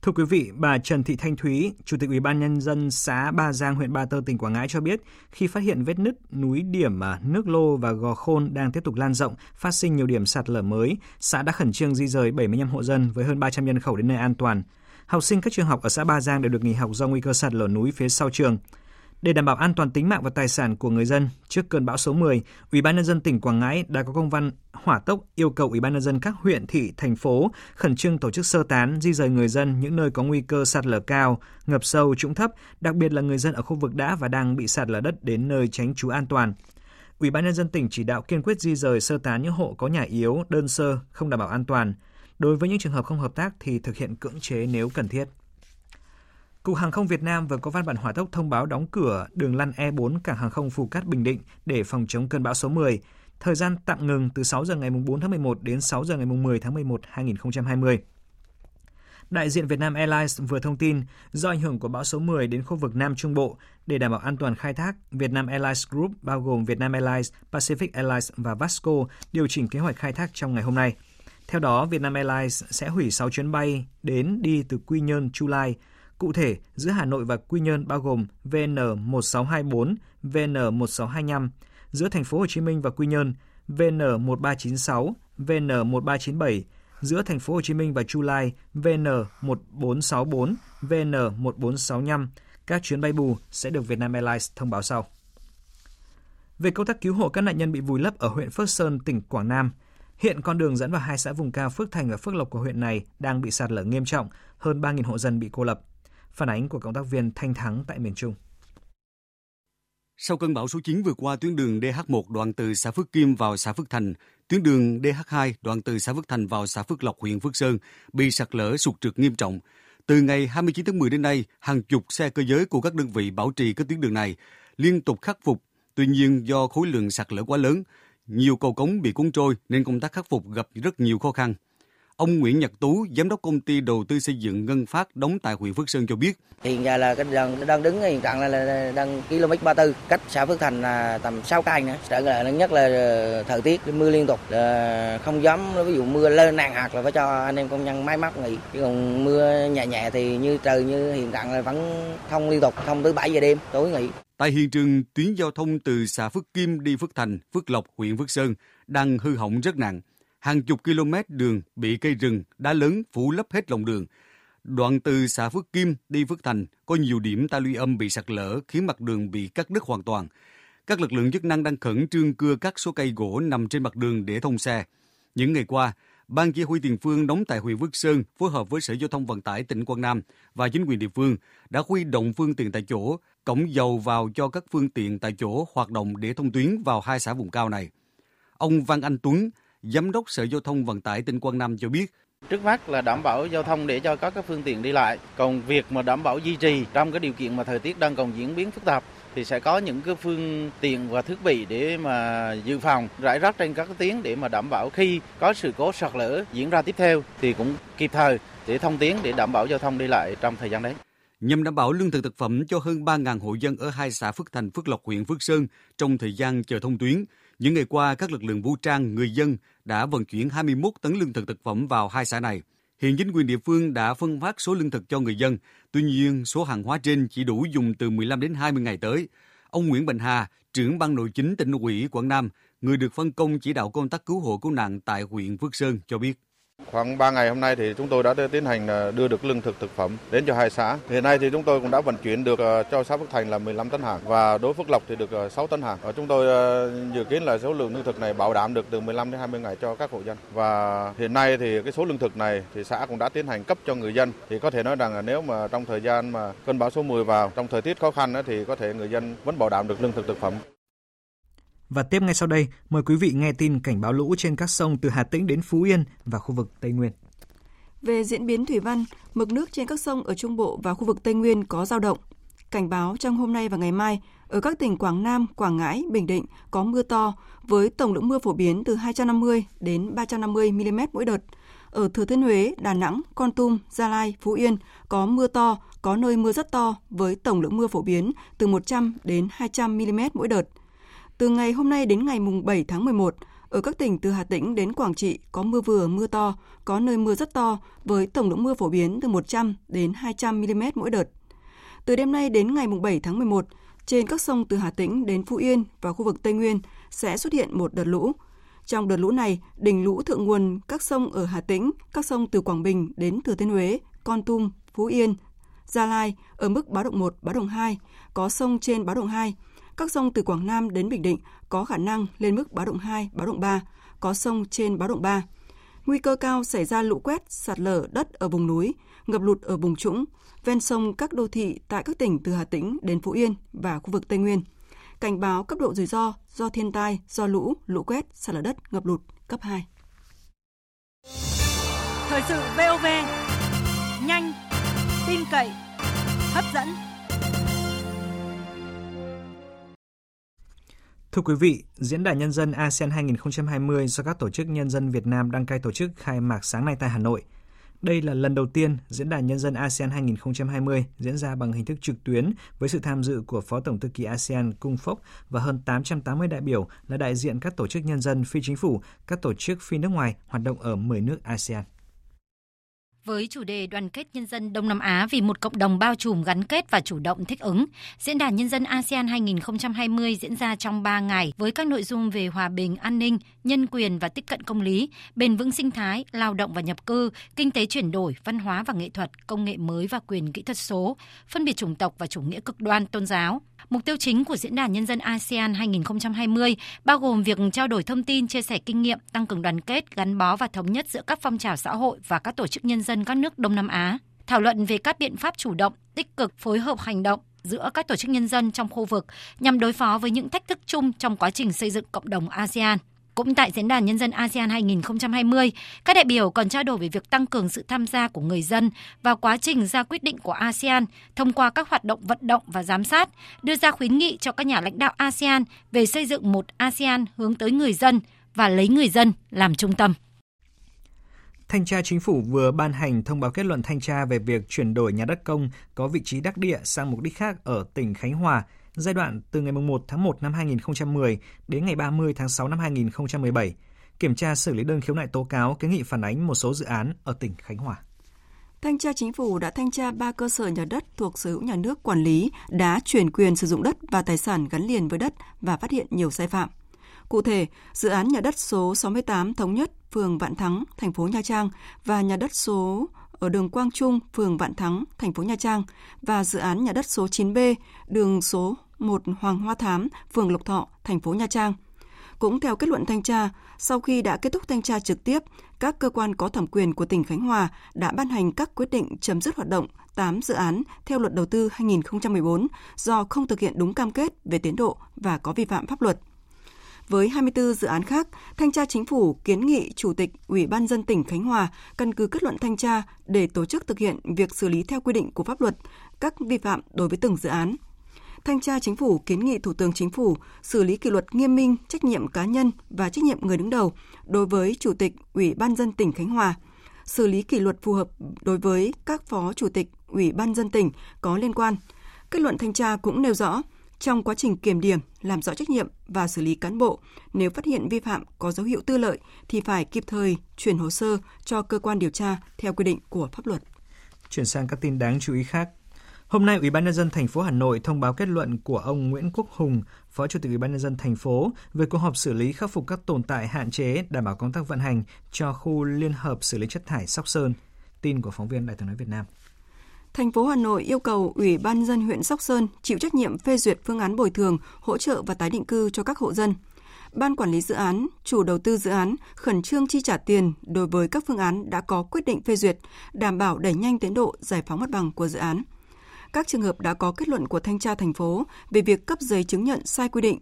Thưa quý vị, bà Trần Thị Thanh Thúy, Chủ tịch Ủy ban Nhân dân xã Ba Giang, huyện Ba Tơ, tỉnh Quảng Ngãi cho biết, khi phát hiện vết nứt núi điểm nước Lô và Gò Khôn đang tiếp tục lan rộng, phát sinh nhiều điểm sạt lở mới, xã đã khẩn trương di dời bảy mươi lăm hộ dân với hơn ba trăm nhân khẩu đến nơi an toàn. Học sinh các trường học ở xã Ba Giang đều được nghỉ học do nguy cơ sạt lở núi phía sau trường. Để đảm bảo an toàn tính mạng và tài sản của người dân trước cơn bão số mười, Ủy ban nhân dân tỉnh Quảng Ngãi đã có công văn hỏa tốc yêu cầu Ủy ban nhân dân các huyện, thị, thành phố khẩn trương tổ chức sơ tán, di dời người dân những nơi có nguy cơ sạt lở cao, ngập sâu, trũng thấp, đặc biệt là người dân ở khu vực đã và đang bị sạt lở đất đến nơi tránh trú an toàn. Ủy ban nhân dân tỉnh chỉ đạo kiên quyết di dời sơ tán những hộ có nhà yếu, đơn sơ, không đảm bảo an toàn. Đối với những trường hợp không hợp tác thì thực hiện cưỡng chế nếu cần thiết. Cục Hàng không Việt Nam vừa có văn bản hỏa tốc thông báo đóng cửa đường lăn E bốn cảng hàng không Phù Cát Bình Định để phòng chống cơn bão số mười. Thời gian tạm ngừng từ sáu giờ ngày bốn tháng mười một đến sáu giờ ngày mười tháng mười một năm hai nghìn không trăm hai mươi. Đại diện Vietnam Airlines vừa thông tin, do ảnh hưởng của bão số mười đến khu vực Nam Trung Bộ, để đảm bảo an toàn khai thác, Vietnam Airlines Group bao gồm Vietnam Airlines, Pacific Airlines và Vasco điều chỉnh kế hoạch khai thác trong ngày hôm nay. Theo đó, Vietnam Airlines sẽ hủy sáu chuyến bay đến đi từ Quy Nhơn, Chu Lai. Cụ thể, giữa Hà Nội và Quy Nhơn bao gồm V N một sáu hai bốn, V N một sáu hai năm, giữa Thành phố Hồ Chí Minh và Quy Nhơn, V N một ba chín sáu, V N một ba chín bảy, giữa Thành phố Hồ Chí Minh và Chu Lai, V N một bốn sáu bốn, V N một bốn sáu năm. Các chuyến bay bù sẽ được Vietnam Airlines thông báo sau. Về công tác cứu hộ các nạn nhân bị vùi lấp ở huyện Phước Sơn, tỉnh Quảng Nam, hiện con đường dẫn vào hai xã vùng cao Phước Thành và Phước Lộc của huyện này đang bị sạt lở nghiêm trọng, hơn ba nghìn hộ dân bị cô lập. Phản ánh của cộng tác viên Thanh Thắng tại miền Trung. Sau cơn bão số chín vừa qua, tuyến đường D H một đoạn từ xã Phước Kim vào xã Phước Thành, tuyến đường D H hai đoạn từ xã Phước Thành vào xã Phước Lộc, huyện Phước Sơn bị sạt lở sụt trượt nghiêm trọng. Từ ngày hai mươi chín tháng mười đến nay, hàng chục xe cơ giới của các đơn vị bảo trì các tuyến đường này liên tục khắc phục. Tuy nhiên, do khối lượng sạt lở quá lớn, nhiều cầu cống bị cuốn trôi nên công tác khắc phục gặp rất nhiều khó khăn. Ông Nguyễn Nhật Tú, giám đốc công ty đầu tư xây dựng Ngân Phát đóng tại huyện Phước Sơn cho biết. Hiện giờ là cái đường đang đứng hiện trạng là, là đang ki lô mét ba mươi tư, cách xã Phước Thành là tầm sáu cây nữa. Trở ngại lớn nhất là thời tiết, mưa liên tục, là không dám, ví dụ mưa lên nặng hạt là phải cho anh em công nhân máy móc nghỉ. Chứ còn mưa nhẹ nhẹ thì như trời như hiện trạng là vẫn thông liên tục, thông tới bảy giờ đêm, tối nghỉ. Tại hiện trường, tuyến giao thông từ xã Phước Kim đi Phước Thành, Phước Lộc, huyện Phước Sơn đang hư hỏng rất nặng. Hàng chục km đường bị cây rừng, đá lớn phủ lấp hết lòng đường. Đoạn từ xã Phước Kim đi Phước Thành có nhiều điểm ta luy âm bị sạt lở khiến mặt đường bị cắt đứt hoàn toàn. Các lực lượng chức năng đang khẩn trương cưa các số cây gỗ nằm trên mặt đường để thông xe. Những ngày qua, Ban Chỉ huy tiền phương đóng tại huyện Phước Sơn phối hợp với Sở Giao thông Vận tải tỉnh Quảng Nam và chính quyền địa phương đã huy động phương tiện tại chỗ, cổng dầu vào cho các phương tiện tại chỗ hoạt động để thông tuyến vào hai xã vùng cao này. Ông Văn Anh Tuấn, Giám đốc Sở Giao thông Vận tải tỉnh Quảng Nam cho biết. Trước mắt là đảm bảo giao thông để cho các cái phương tiện đi lại. Còn việc mà đảm bảo duy trì trong cái điều kiện mà thời tiết đang còn diễn biến phức tạp thì sẽ có những cái phương tiện và thiết bị để mà dự phòng rải rác trên các cái tuyến để mà đảm bảo khi có sự cố sạt lở diễn ra tiếp theo thì cũng kịp thời để thông tuyến để đảm bảo giao thông đi lại trong thời gian đấy. nhằm đảm bảo lương thực thực phẩm cho hơn ba nghìn hộ dân ở hai xã Phước Thành, Phước Lộc, huyện Phước Sơn trong thời gian chờ thông tuyến. Những ngày qua, các lực lượng vũ trang, người dân đã vận chuyển hai mươi mốt tấn lương thực thực phẩm vào hai xã này. Hiện chính quyền địa phương đã phân phát số lương thực cho người dân, tuy nhiên số hàng hóa trên chỉ đủ dùng từ mười lăm đến hai mươi ngày tới. Ông Nguyễn Bình Hà, trưởng ban nội chính tỉnh ủy Quảng Nam, người được phân công chỉ đạo công tác cứu hộ cứu nạn tại huyện Phước Sơn cho biết. Khoảng ba ngày hôm nay thì chúng tôi đã tiến hành đưa được lương thực thực phẩm đến cho hai xã. Hiện nay thì chúng tôi cũng đã vận chuyển được cho xã Phước Thành là mười lăm tấn hàng và đối Phước Lộc thì được sáu tấn hàng. Chúng tôi dự kiến là số lượng lương thực này bảo đảm được từ mười lăm đến hai mươi ngày cho các hộ dân. Và hiện nay thì cái số lương thực này thì xã cũng đã tiến hành cấp cho người dân. Thì có thể nói rằng là nếu mà trong thời gian mà cơn bão số mười vào, trong thời tiết khó khăn thì có thể người dân vẫn bảo đảm được lương thực thực phẩm. Và tiếp ngay sau đây, mời quý vị nghe tin cảnh báo lũ trên các sông từ Hà Tĩnh đến Phú Yên và khu vực Tây Nguyên. Về diễn biến thủy văn, mực nước trên các sông ở Trung Bộ và khu vực Tây Nguyên có dao động. Cảnh báo trong hôm nay và ngày mai, ở các tỉnh Quảng Nam, Quảng Ngãi, Bình Định có mưa to với tổng lượng mưa phổ biến từ hai trăm năm mươi đến ba trăm năm mươi mi-li-mét mỗi đợt. Ở Thừa Thiên Huế, Đà Nẵng, Kon Tum, Gia Lai, Phú Yên có mưa to, có nơi mưa rất to với tổng lượng mưa phổ biến từ một trăm đến hai trăm mi-li-mét mỗi đợt. Từ ngày hôm nay đến ngày bảy tháng mười một, ở các tỉnh từ Hà Tĩnh đến Quảng Trị có mưa vừa mưa to, có nơi mưa rất to với tổng lượng mưa phổ biến từ một trăm đến hai trăm mi-li-mét mỗi đợt. Từ đêm nay đến ngày bảy tháng mười một, trên các sông từ Hà Tĩnh đến Phú Yên và khu vực Tây Nguyên sẽ xuất hiện một đợt lũ. Trong đợt lũ này, đỉnh lũ thượng nguồn các sông ở Hà Tĩnh, các sông từ Quảng Bình đến Thừa Thiên Huế, Kon Tum, Phú Yên, Gia Lai ở mức báo động một, báo động hai, có sông trên báo động hai. Các sông từ Quảng Nam đến Bình Định có khả năng lên mức báo động hai, báo động ba, có sông trên báo động ba. Nguy cơ cao xảy ra lũ quét, sạt lở đất ở vùng núi, ngập lụt ở vùng trũng, ven sông các đô thị tại các tỉnh từ Hà Tĩnh đến Phú Yên và khu vực Tây Nguyên. Cảnh báo cấp độ rủi ro do thiên tai, do lũ, lũ quét, sạt lở đất, ngập lụt cấp hai. Thời sự vê o vê, nhanh, tin cậy, hấp dẫn. Thưa quý vị, Diễn đàn Nhân dân a sê an hai không hai không do các tổ chức nhân dân Việt Nam đăng cai tổ chức khai mạc sáng nay tại Hà Nội. Đây là lần đầu tiên Diễn đàn Nhân dân a sê an hai không hai không diễn ra bằng hình thức trực tuyến với sự tham dự của Phó Tổng thư ký a sê an Cung Phốc và hơn tám trăm tám mươi đại biểu là đại diện các tổ chức nhân dân phi chính phủ, các tổ chức phi nước ngoài hoạt động ở mười nước a sê an. Với chủ đề Đoàn kết nhân dân Đông Nam Á vì một cộng đồng bao trùm gắn kết và chủ động thích ứng, Diễn đàn Nhân dân a sê an hai không hai không diễn ra trong ba ngày với các nội dung về hòa bình, an ninh, nhân quyền và tiếp cận công lý, bền vững sinh thái, lao động và nhập cư, kinh tế chuyển đổi, văn hóa và nghệ thuật, công nghệ mới và quyền kỹ thuật số, phân biệt chủng tộc và chủ nghĩa cực đoan tôn giáo. Mục tiêu chính của Diễn đàn Nhân dân a sê an hai không hai không bao gồm việc trao đổi thông tin, chia sẻ kinh nghiệm, tăng cường đoàn kết, gắn bó và thống nhất giữa các phong trào xã hội và các tổ chức nhân dân các nước Đông Nam Á, thảo luận về các biện pháp chủ động, tích cực, phối hợp hành động giữa các tổ chức nhân dân trong khu vực nhằm đối phó với những thách thức chung trong quá trình xây dựng cộng đồng a sê an. Cũng tại Diễn đàn Nhân dân a sê an hai không hai không, các đại biểu còn trao đổi về việc tăng cường sự tham gia của người dân vào quá trình ra quyết định của a sê an thông qua các hoạt động vận động và giám sát, đưa ra khuyến nghị cho các nhà lãnh đạo a sê an về xây dựng một a sê an hướng tới người dân và lấy người dân làm trung tâm. Thanh tra Chính phủ vừa ban hành thông báo kết luận thanh tra về việc chuyển đổi nhà đất công có vị trí đắc địa sang mục đích khác ở tỉnh Khánh Hòa, giai đoạn từ ngày một tháng một năm hai không một không đến ngày ba mươi tháng sáu năm hai không một bảy, kiểm tra xử lý đơn khiếu nại tố cáo kiến nghị phản ánh một số dự án ở tỉnh Khánh Hòa. Thanh tra Chính phủ đã thanh tra ba cơ sở nhà đất thuộc sở hữu nhà nước quản lý đã chuyển quyền sử dụng đất và tài sản gắn liền với đất và phát hiện nhiều sai phạm. Cụ thể, dự án nhà đất số sáu mươi tám Thống Nhất, phường Vạn Thắng, thành phố Nha Trang và nhà đất số ở đường Quang Trung, phường Vạn Thắng, thành phố Nha Trang và dự án nhà đất số chín B, đường số một Hoàng Hoa Thám, phường Lộc Thọ, thành phố Nha Trang. Cũng theo kết luận thanh tra, sau khi đã kết thúc thanh tra trực tiếp, các cơ quan có thẩm quyền của tỉnh Khánh Hòa đã ban hành các quyết định chấm dứt hoạt động tám dự án theo Luật Đầu tư hai không một bốn do không thực hiện đúng cam kết về tiến độ và có vi phạm pháp luật. Với hai mươi tư dự án khác, Thanh tra Chính phủ kiến nghị Chủ tịch Ủy ban nhân dân tỉnh Khánh Hòa căn cứ kết luận thanh tra để tổ chức thực hiện việc xử lý theo quy định của pháp luật các vi phạm đối với từng dự án. Thanh tra Chính phủ kiến nghị Thủ tướng Chính phủ xử lý kỷ luật nghiêm minh trách nhiệm cá nhân và trách nhiệm người đứng đầu đối với Chủ tịch Ủy ban nhân dân tỉnh Khánh Hòa, xử lý kỷ luật phù hợp đối với các Phó Chủ tịch Ủy ban nhân dân tỉnh có liên quan. Kết luận thanh tra cũng nêu rõ, trong quá trình kiểm điểm, làm rõ trách nhiệm và xử lý cán bộ, nếu phát hiện vi phạm có dấu hiệu tư lợi thì phải kịp thời chuyển hồ sơ cho cơ quan điều tra theo quy định của pháp luật. Chuyển sang các tin đáng chú ý khác. Hôm nay, Ủy ban nhân dân thành phố Hà Nội thông báo kết luận của ông Nguyễn Quốc Hùng, Phó Chủ tịch Ủy ban nhân dân thành phố về cuộc họp xử lý khắc phục các tồn tại hạn chế đảm bảo công tác vận hành cho khu liên hợp xử lý chất thải Sóc Sơn. Tin của phóng viên Đài Tiếng nói Việt Nam. Thành phố Hà Nội yêu cầu Ủy ban nhân dân huyện Sóc Sơn chịu trách nhiệm phê duyệt phương án bồi thường, hỗ trợ và tái định cư cho các hộ dân. Ban quản lý dự án, chủ đầu tư dự án khẩn trương chi trả tiền đối với các phương án đã có quyết định phê duyệt, đảm bảo đẩy nhanh tiến độ giải phóng mặt bằng của dự án. Các trường hợp đã có kết luận của thanh tra thành phố về việc cấp giấy chứng nhận sai quy định,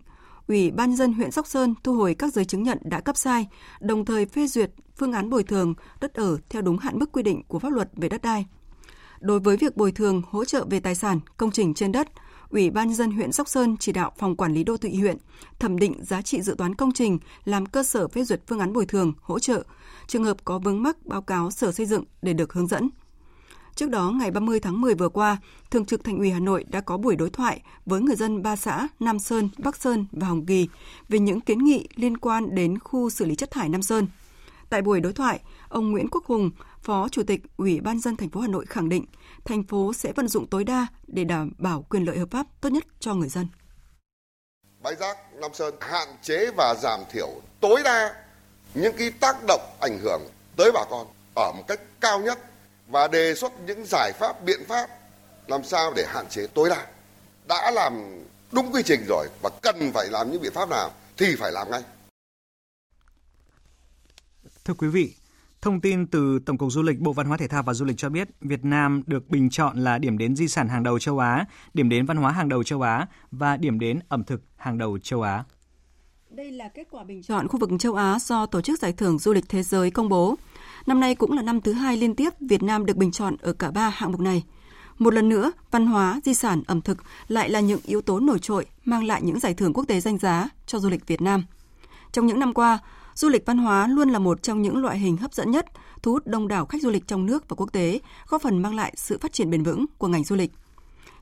Ủy ban nhân dân huyện Sóc Sơn thu hồi các giấy chứng nhận đã cấp sai, đồng thời phê duyệt phương án bồi thường đất ở theo đúng hạn mức quy định của pháp luật về đất đai. Đối với việc bồi thường hỗ trợ về tài sản, công trình trên đất, Ủy ban nhân dân huyện Sóc Sơn chỉ đạo phòng quản lý đô thị huyện thẩm định giá trị dự toán công trình làm cơ sở phê duyệt phương án bồi thường hỗ trợ. Trường hợp có vướng mắc báo cáo Sở Xây dựng để được hướng dẫn. Trước đó, ngày ba mươi tháng mười vừa qua, Thường trực Thành ủy Hà Nội đã có buổi đối thoại với người dân ba xã Nam Sơn, Bắc Sơn và Hồng Kỳ về những kiến nghị liên quan đến khu xử lý chất thải Nam Sơn. Tại buổi đối thoại, ông Nguyễn Quốc Hùng, Phó Chủ tịch Ủy ban nhân dân thành phố Hà Nội khẳng định, thành phố sẽ vận dụng tối đa để đảm bảo quyền lợi hợp pháp tốt nhất cho người dân. Bãi rác Nam Sơn hạn chế và giảm thiểu tối đa những cái tác động ảnh hưởng tới bà con ở một cách cao nhất và đề xuất những giải pháp, biện pháp làm sao để hạn chế tối đa. Đã làm đúng quy trình rồi và cần phải làm những biện pháp nào thì phải làm ngay. Thưa quý vị, thông tin từ Tổng cục Du lịch, Bộ Văn hóa Thể thao và Du lịch cho biết Việt Nam được bình chọn là điểm đến di sản hàng đầu châu Á, điểm đến văn hóa hàng đầu châu Á và điểm đến ẩm thực hàng đầu châu Á. Đây là kết quả bình chọn khu vực châu Á do Tổ chức Giải thưởng Du lịch Thế giới công bố. Năm nay cũng là năm thứ hai liên tiếp Việt Nam được bình chọn ở cả ba hạng mục này. Một lần nữa, văn hóa, di sản, ẩm thực lại là những yếu tố nổi trội mang lại những giải thưởng quốc tế danh giá cho du lịch Việt Nam. Trong những năm qua, du lịch văn hóa luôn là một trong những loại hình hấp dẫn nhất, thu hút đông đảo khách du lịch trong nước và quốc tế, góp phần mang lại sự phát triển bền vững của ngành du lịch.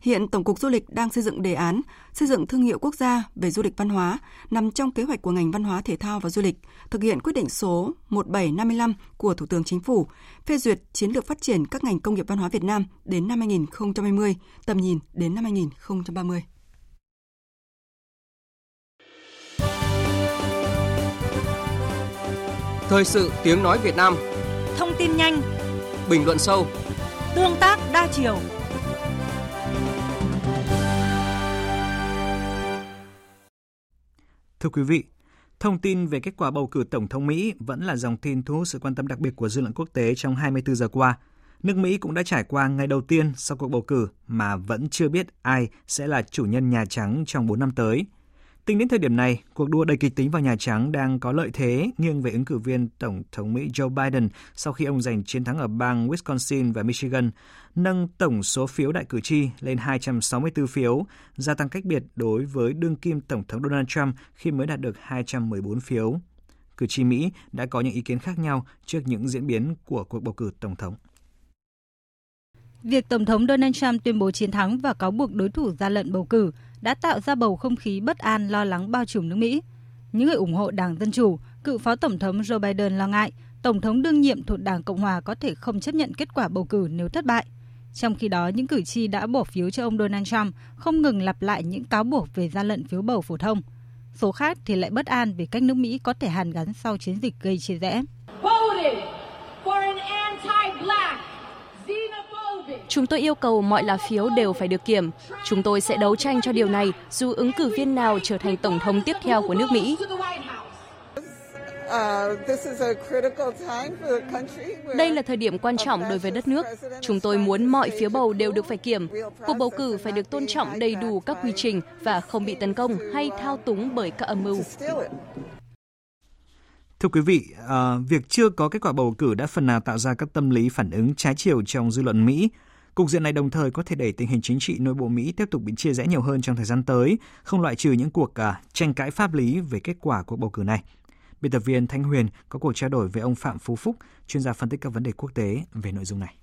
Hiện Tổng cục Du lịch đang xây dựng đề án xây dựng thương hiệu quốc gia về du lịch văn hóa nằm trong kế hoạch của ngành văn hóa thể thao và du lịch, thực hiện quyết định số một nghìn bảy trăm năm mươi lăm của Thủ tướng Chính phủ phê duyệt chiến lược phát triển các ngành công nghiệp văn hóa Việt Nam đến năm hai không hai không, tầm nhìn đến năm hai không ba không. Thời sự tiếng nói Việt Nam. Thông tin nhanh, bình luận sâu, tương tác đa chiều. Thưa quý vị, thông tin về kết quả bầu cử Tổng thống Mỹ vẫn là dòng tin thu hút sự quan tâm đặc biệt của dư luận quốc tế trong hai mươi tư giờ qua. Nước Mỹ cũng đã trải qua ngày đầu tiên sau cuộc bầu cử mà vẫn chưa biết ai sẽ là chủ nhân Nhà Trắng trong bốn năm tới. Tính đến thời điểm này, cuộc đua đầy kịch tính vào Nhà Trắng đang có lợi thế nghiêng về ứng cử viên Tổng thống Mỹ Joe Biden sau khi ông giành chiến thắng ở bang Wisconsin và Michigan, nâng tổng số phiếu đại cử tri lên hai trăm sáu mươi tư phiếu, gia tăng cách biệt đối với đương kim Tổng thống Donald Trump khi mới đạt được hai trăm mười bốn phiếu. Cử tri Mỹ đã có những ý kiến khác nhau trước những diễn biến của cuộc bầu cử Tổng thống. Việc Tổng thống Donald Trump tuyên bố chiến thắng và cáo buộc đối thủ gian lận bầu cử đã tạo ra bầu không khí bất an, lo lắng bao trùm nước Mỹ. Những người ủng hộ Đảng Dân Chủ, cựu Phó Tổng thống Joe Biden lo ngại Tổng thống đương nhiệm thuộc Đảng Cộng Hòa có thể không chấp nhận kết quả bầu cử nếu thất bại. Trong khi đó, những cử tri đã bỏ phiếu cho ông Donald Trump không ngừng lặp lại những cáo buộc về gian lận phiếu bầu phổ thông. Số khác thì lại bất an về cách nước Mỹ có thể hàn gắn sau chiến dịch gây chia rẽ. Chúng tôi yêu cầu mọi lá phiếu đều phải được kiểm. Chúng tôi sẽ đấu tranh cho điều này dù ứng cử viên nào trở thành tổng thống tiếp theo của nước Mỹ. Đây là thời điểm quan trọng đối với đất nước. Chúng tôi muốn mọi phiếu bầu đều được phải kiểm. Cuộc bầu cử phải được tôn trọng đầy đủ các quy trình và không bị tấn công hay thao túng bởi các âm mưu. Thưa quý vị, à, việc chưa có kết quả bầu cử đã phần nào tạo ra các tâm lý phản ứng trái chiều trong dư luận Mỹ. Cục diện này đồng thời có thể đẩy tình hình chính trị nội bộ Mỹ tiếp tục bị chia rẽ nhiều hơn trong thời gian tới, không loại trừ những cuộc à, tranh cãi pháp lý về kết quả cuộc bầu cử này. Biên tập viên Thanh Huyền có cuộc trao đổi với ông Phạm Phú Phúc, chuyên gia phân tích các vấn đề quốc tế về nội dung này.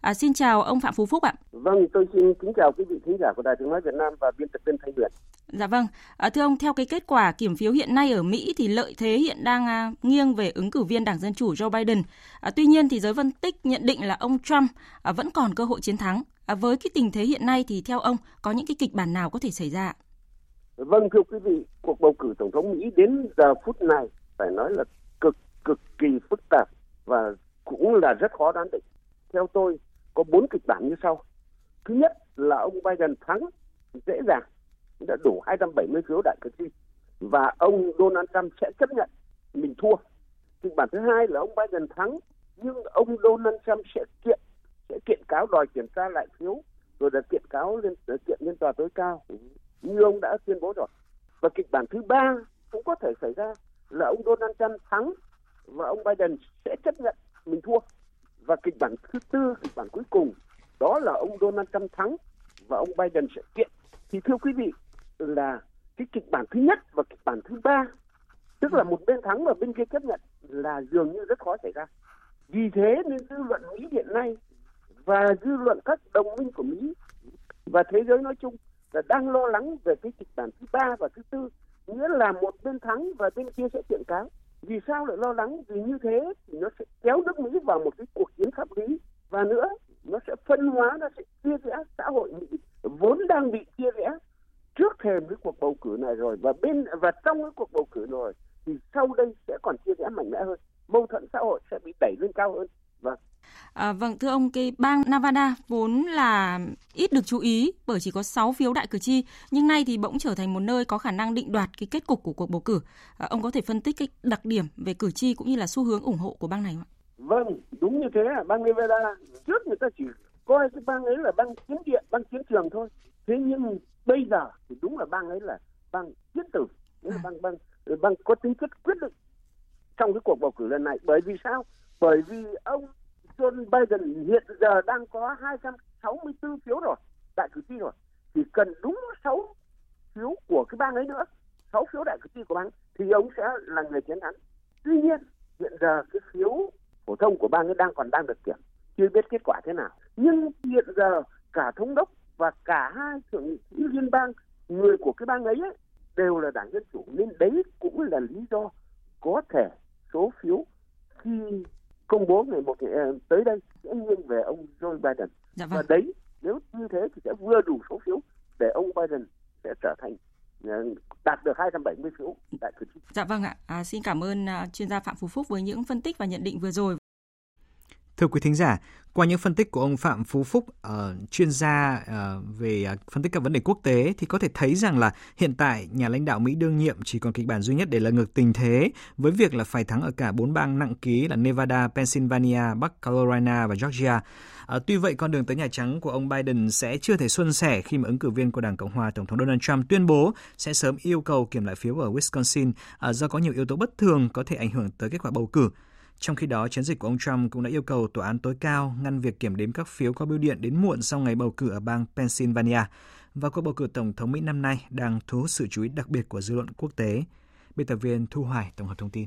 À, xin chào ông Phạm Phú Phúc ạ. Vâng, tôi xin kính chào quý vị khán giả của Đài Tiếng nói Việt Nam và biên tập viên Thanh Huyền. Dạ vâng, à, thưa ông, theo cái kết quả kiểm phiếu hiện nay ở Mỹ thì lợi thế hiện đang à, nghiêng về ứng cử viên Đảng Dân chủ Joe Biden. À, tuy nhiên thì giới phân tích nhận định là ông Trump à, vẫn còn cơ hội chiến thắng. À, với cái tình thế hiện nay thì theo ông có những cái kịch bản nào có thể xảy ra? Vâng, thưa quý vị, cuộc bầu cử tổng thống Mỹ đến giờ phút này phải nói là cực cực kỳ phức tạp và cũng là rất khó đoán định. Theo tôi có bốn kịch bản như sau. Thứ nhất là ông Biden thắng dễ dàng, đã đủ hai trăm bảy mươi phiếu đại cử tri và ông Donald Trump sẽ chấp nhận mình thua. Kịch bản thứ hai là ông Biden thắng nhưng ông Donald Trump sẽ kiện sẽ kiện cáo đòi kiểm tra lại phiếu rồi là kiện cáo lên kiện lên tòa tối cao như ông đã tuyên bố rồi. Và kịch bản thứ ba cũng có thể xảy ra là ông Donald Trump thắng và ông Biden sẽ chấp nhận mình thua. Và kịch bản thứ tư, kịch bản cuối cùng, đó là ông Donald Trump thắng và ông Biden sẽ kiện. Thì thưa quý vị, là cái kịch bản thứ nhất và kịch bản thứ ba, tức là một bên thắng và bên kia chấp nhận là dường như rất khó xảy ra. Vì thế nên dư luận Mỹ hiện nay và dư luận các đồng minh của Mỹ và thế giới nói chung là đang lo lắng về cái kịch bản thứ ba và thứ tư, nghĩa là một bên thắng và bên kia sẽ kiện cáo. Vì sao lại lo lắng? Vì như thế thì nó sẽ kéo nước Mỹ vào một cái cuộc chiến pháp lý. Và nữa, nó sẽ phân hóa, nó sẽ chia rẽ xã hội Mỹ vốn đang bị chia rẽ trước thềm cái cuộc bầu cử này rồi. Và bên và trong cái cuộc bầu cử rồi thì sau đây sẽ còn chia rẽ mạnh mẽ hơn. Mâu thuẫn xã hội sẽ bị đẩy lên cao hơn. Vâng. À, vâng, thưa ông, cái bang Nevada vốn là ít được chú ý bởi chỉ có sáu phiếu đại cử tri, nhưng nay thì bỗng trở thành một nơi có khả năng định đoạt cái kết cục của cuộc bầu cử. À, ông có thể phân tích cái đặc điểm về cử tri cũng như là xu hướng ủng hộ của bang này không ạ? Vâng, đúng như thế. Bang Nevada trước người ta chỉ coi cái bang ấy là bang chiến địa, bang chiến trường thôi. Thế nhưng bây giờ thì đúng là bang ấy là bang quyết tử, à. bang bang bang có tính chất quyết định trong cái cuộc bầu cử lần này. Bởi vì sao? Bởi vì ông Joe Biden hiện giờ đang có hai trăm sáu mươi tư phiếu rồi, đại cử tri rồi, chỉ cần đúng sáu phiếu của cái bang ấy nữa, sáu phiếu đại cử tri của bang thì ông sẽ là người chiến thắng. Tuy nhiên hiện giờ cái phiếu phổ thông của bang ấy đang còn đang được kiểm, chưa biết kết quả thế nào. Nhưng hiện giờ cả thống đốc và cả hai thượng nghị sĩ liên bang người của cái bang ấy, ấy đều là Đảng Dân chủ, nên đấy cũng là lý do có thể số phiếu khi công bố ngày một tới đây sẽ nghiêng về ông Joe Biden. Dạ vâng. Và đấy, nếu như thế thì sẽ vừa đủ số phiếu để ông Biden sẽ trở thành đạt được hai trăm bảy mươi phiếu đại cử tri. Dạ vâng ạ. À, xin cảm ơn uh, chuyên gia Phạm Phú Phúc với những phân tích và nhận định vừa rồi. Thưa quý thính giả, qua những phân tích của ông Phạm Phú Phúc, uh, chuyên gia uh, về uh, phân tích các vấn đề quốc tế, thì có thể thấy rằng là hiện tại nhà lãnh đạo Mỹ đương nhiệm chỉ còn kịch bản duy nhất để lật ngược tình thế, với việc là phải thắng ở cả bốn bang nặng ký là Nevada, Pennsylvania, Bắc Carolina và Georgia. Uh, tuy vậy, con đường tới Nhà Trắng của ông Biden sẽ chưa thể suôn sẻ khi mà ứng cử viên của Đảng Cộng hòa Tổng thống Donald Trump tuyên bố sẽ sớm yêu cầu kiểm lại phiếu ở Wisconsin uh, do có nhiều yếu tố bất thường có thể ảnh hưởng tới kết quả bầu cử. Trong khi đó, chiến dịch của ông Trump cũng đã yêu cầu tòa án tối cao ngăn việc kiểm đếm các phiếu có bưu điện đến muộn sau ngày bầu cử ở bang Pennsylvania. Và cuộc bầu cử tổng thống Mỹ năm nay đang thu hút sự chú ý đặc biệt của dư luận quốc tế. Biên tập viên Thu Hải tổng hợp thông tin.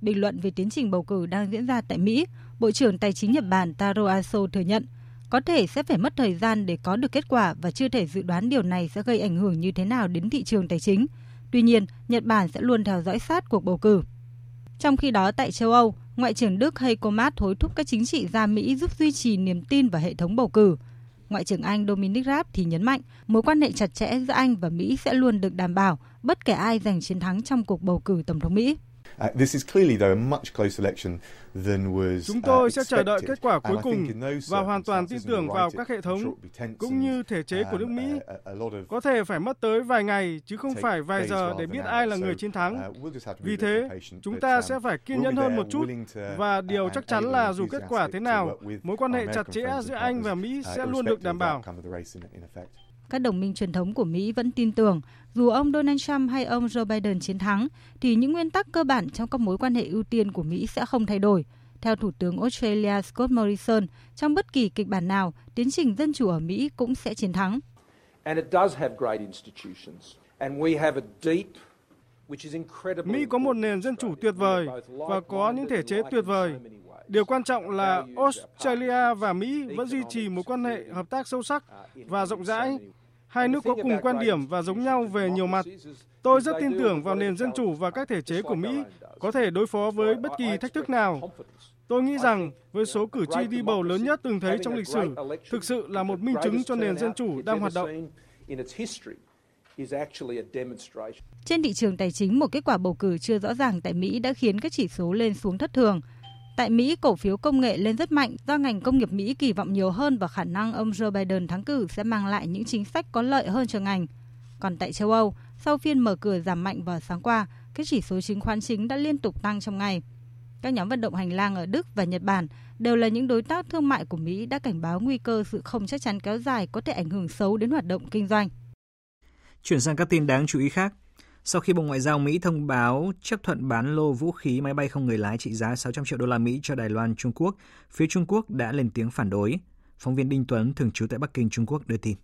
Bình luận về tiến trình bầu cử đang diễn ra tại Mỹ, Bộ trưởng Tài chính Nhật Bản Taro Aso thừa nhận có thể sẽ phải mất thời gian để có được kết quả và chưa thể dự đoán điều này sẽ gây ảnh hưởng như thế nào đến thị trường tài chính. Tuy nhiên, Nhật Bản sẽ luôn theo dõi sát cuộc bầu cử. Trong khi đó, tại châu Âu, Ngoại trưởng Đức Heiko Maas hối thúc các chính trị gia Mỹ giúp duy trì niềm tin vào hệ thống bầu cử. Ngoại trưởng Anh Dominic Raab thì nhấn mạnh mối quan hệ chặt chẽ giữa Anh và Mỹ sẽ luôn được đảm bảo, bất kể ai giành chiến thắng trong cuộc bầu cử tổng thống Mỹ. Chúng tôi sẽ chờ đợi kết quả cuối cùng và hoàn toàn tin tưởng vào các hệ thống cũng như thể chế của nước Mỹ. Có thể phải mất tới vài ngày chứ không phải vài giờ để biết ai là người chiến thắng. Vì thế, chúng ta sẽ phải kiên nhẫn hơn một chút và điều chắc chắn là dù kết quả thế nào, mối quan hệ chặt chẽ giữa Anh và Mỹ sẽ luôn được đảm bảo. Các đồng minh truyền thống của Mỹ vẫn tin tưởng, dù ông Donald Trump hay ông Joe Biden chiến thắng, thì những nguyên tắc cơ bản trong các mối quan hệ ưu tiên của Mỹ sẽ không thay đổi. Theo Thủ tướng Australia Scott Morrison, trong bất kỳ kịch bản nào, tiến trình dân chủ ở Mỹ cũng sẽ chiến thắng. Mỹ có một nền dân chủ tuyệt vời và có những thể chế tuyệt vời. Điều quan trọng là Australia và Mỹ vẫn duy trì mối quan hệ hợp tác sâu sắc và rộng rãi. Hai nước có cùng quan điểm và giống nhau về nhiều mặt. Tôi rất tin tưởng vào nền dân chủ và các thể chế của Mỹ có thể đối phó với bất kỳ thách thức nào. Tôi nghĩ rằng với số cử tri đi bầu lớn nhất từng thấy trong lịch sử, thực sự là một minh chứng cho nền dân chủ đang hoạt động. Trên thị trường tài chính, một kết quả bầu cử chưa rõ ràng tại Mỹ đã khiến các chỉ số lên xuống thất thường. Tại Mỹ, cổ phiếu công nghệ lên rất mạnh do ngành công nghiệp Mỹ kỳ vọng nhiều hơn vào khả năng ông Joe Biden thắng cử sẽ mang lại những chính sách có lợi hơn cho ngành. Còn tại châu Âu, sau phiên mở cửa giảm mạnh vào sáng qua, các chỉ số chứng khoán chính đã liên tục tăng trong ngày. Các nhóm vận động hành lang ở Đức và Nhật Bản đều là những đối tác thương mại của Mỹ đã cảnh báo nguy cơ sự không chắc chắn kéo dài có thể ảnh hưởng xấu đến hoạt động kinh doanh. Chuyển sang các tin đáng chú ý khác. Sau khi Bộ Ngoại giao Mỹ thông báo chấp thuận bán lô vũ khí máy bay không người lái trị giá sáu trăm triệu đô la Mỹ cho Đài Loan, Trung Quốc, phía Trung Quốc đã lên tiếng phản đối. Phóng viên Đinh Tuấn, thường trú tại Bắc Kinh, Trung Quốc đưa tin.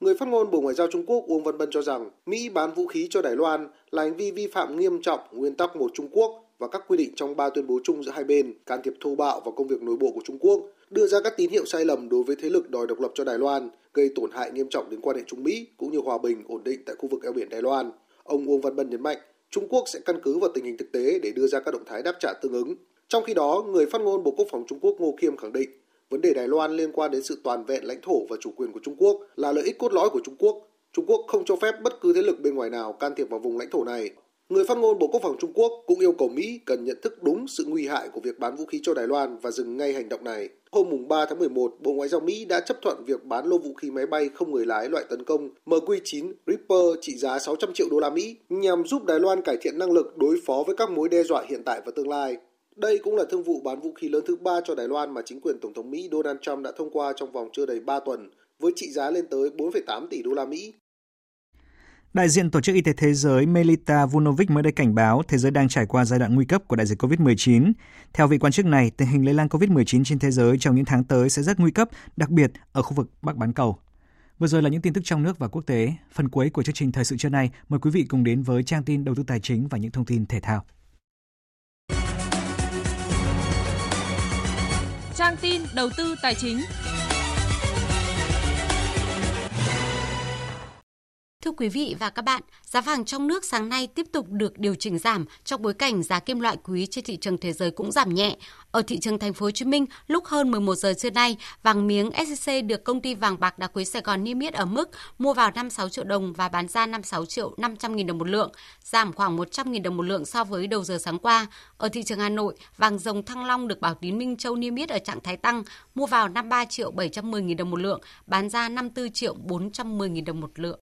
Người phát ngôn Bộ Ngoại giao Trung Quốc Uông Văn Bân cho rằng Mỹ bán vũ khí cho Đài Loan là hành vi vi phạm nghiêm trọng nguyên tắc một Trung Quốc và các quy định trong ba tuyên bố chung giữa hai bên, can thiệp thô bạo vào công việc nội bộ của Trung Quốc, đưa ra các tín hiệu sai lầm đối với thế lực đòi độc lập cho Đài Loan, gây tổn hại nghiêm trọng đến quan hệ Trung Mỹ cũng như hòa bình ổn định tại khu vực eo biển Đài Loan. Ông Uông Văn Bân nhấn mạnh, Trung Quốc sẽ căn cứ vào tình hình thực tế để đưa ra các động thái đáp trả tương ứng. Trong khi đó, người phát ngôn Bộ Quốc phòng Trung Quốc Ngô Khiêm khẳng định, vấn đề Đài Loan liên quan đến sự toàn vẹn lãnh thổ và chủ quyền của Trung Quốc là lợi ích cốt lõi của Trung Quốc. Trung Quốc không cho phép bất cứ thế lực bên ngoài nào can thiệp vào vùng lãnh thổ này. Người phát ngôn Bộ Quốc phòng Trung Quốc cũng yêu cầu Mỹ cần nhận thức đúng sự nguy hại của việc bán vũ khí cho Đài Loan và dừng ngay hành động này. Hôm ba tháng mười một, Bộ Ngoại giao Mỹ đã chấp thuận việc bán lô vũ khí máy bay không người lái loại tấn công em quy chín Reaper trị giá sáu trăm triệu đô la Mỹ nhằm giúp Đài Loan cải thiện năng lực đối phó với các mối đe dọa hiện tại và tương lai. Đây cũng là thương vụ bán vũ khí lớn thứ ba cho Đài Loan mà chính quyền Tổng thống Mỹ Donald Trump đã thông qua trong vòng chưa đầy ba tuần, với trị giá lên tới bốn phẩy tám tỷ đô la Mỹ. Đại diện Tổ chức Y tế Thế giới Melita Vunovic mới đây cảnh báo thế giới đang trải qua giai đoạn nguy cấp của đại dịch covid mười chín. Theo vị quan chức này, tình hình lây lan covid mười chín trên thế giới trong những tháng tới sẽ rất nguy cấp, đặc biệt ở khu vực Bắc bán cầu. Vừa rồi là những tin tức trong nước và quốc tế. Phần cuối của chương trình thời sự trưa nay, mời quý vị cùng đến với trang tin đầu tư tài chính và những thông tin thể thao. Trang tin đầu tư tài chính. Thưa quý vị và các bạn, giá vàng trong nước sáng nay tiếp tục được điều chỉnh giảm trong bối cảnh giá kim loại quý trên thị trường thế giới cũng giảm nhẹ. Ở thị trường Thành phố Hồ Chí Minh, lúc hơn mười một giờ trưa nay, vàng miếng ét xê xê được Công ty Vàng bạc Đá quý Sài Gòn niêm yết ở mức mua vào năm mươi sáu triệu đồng và bán ra năm mươi sáu triệu năm trăm nghìn đồng một lượng, giảm khoảng một trăm nghìn đồng một lượng so với đầu giờ sáng qua. Ở thị trường Hà Nội, vàng dòng Thăng Long được Bảo Tín Minh Châu niêm yết ở trạng thái tăng, mua vào năm mươi ba triệu bảy trăm mười nghìn đồng một lượng, bán ra năm mươi tư triệu bốn trăm mười nghìn đồng một lượng.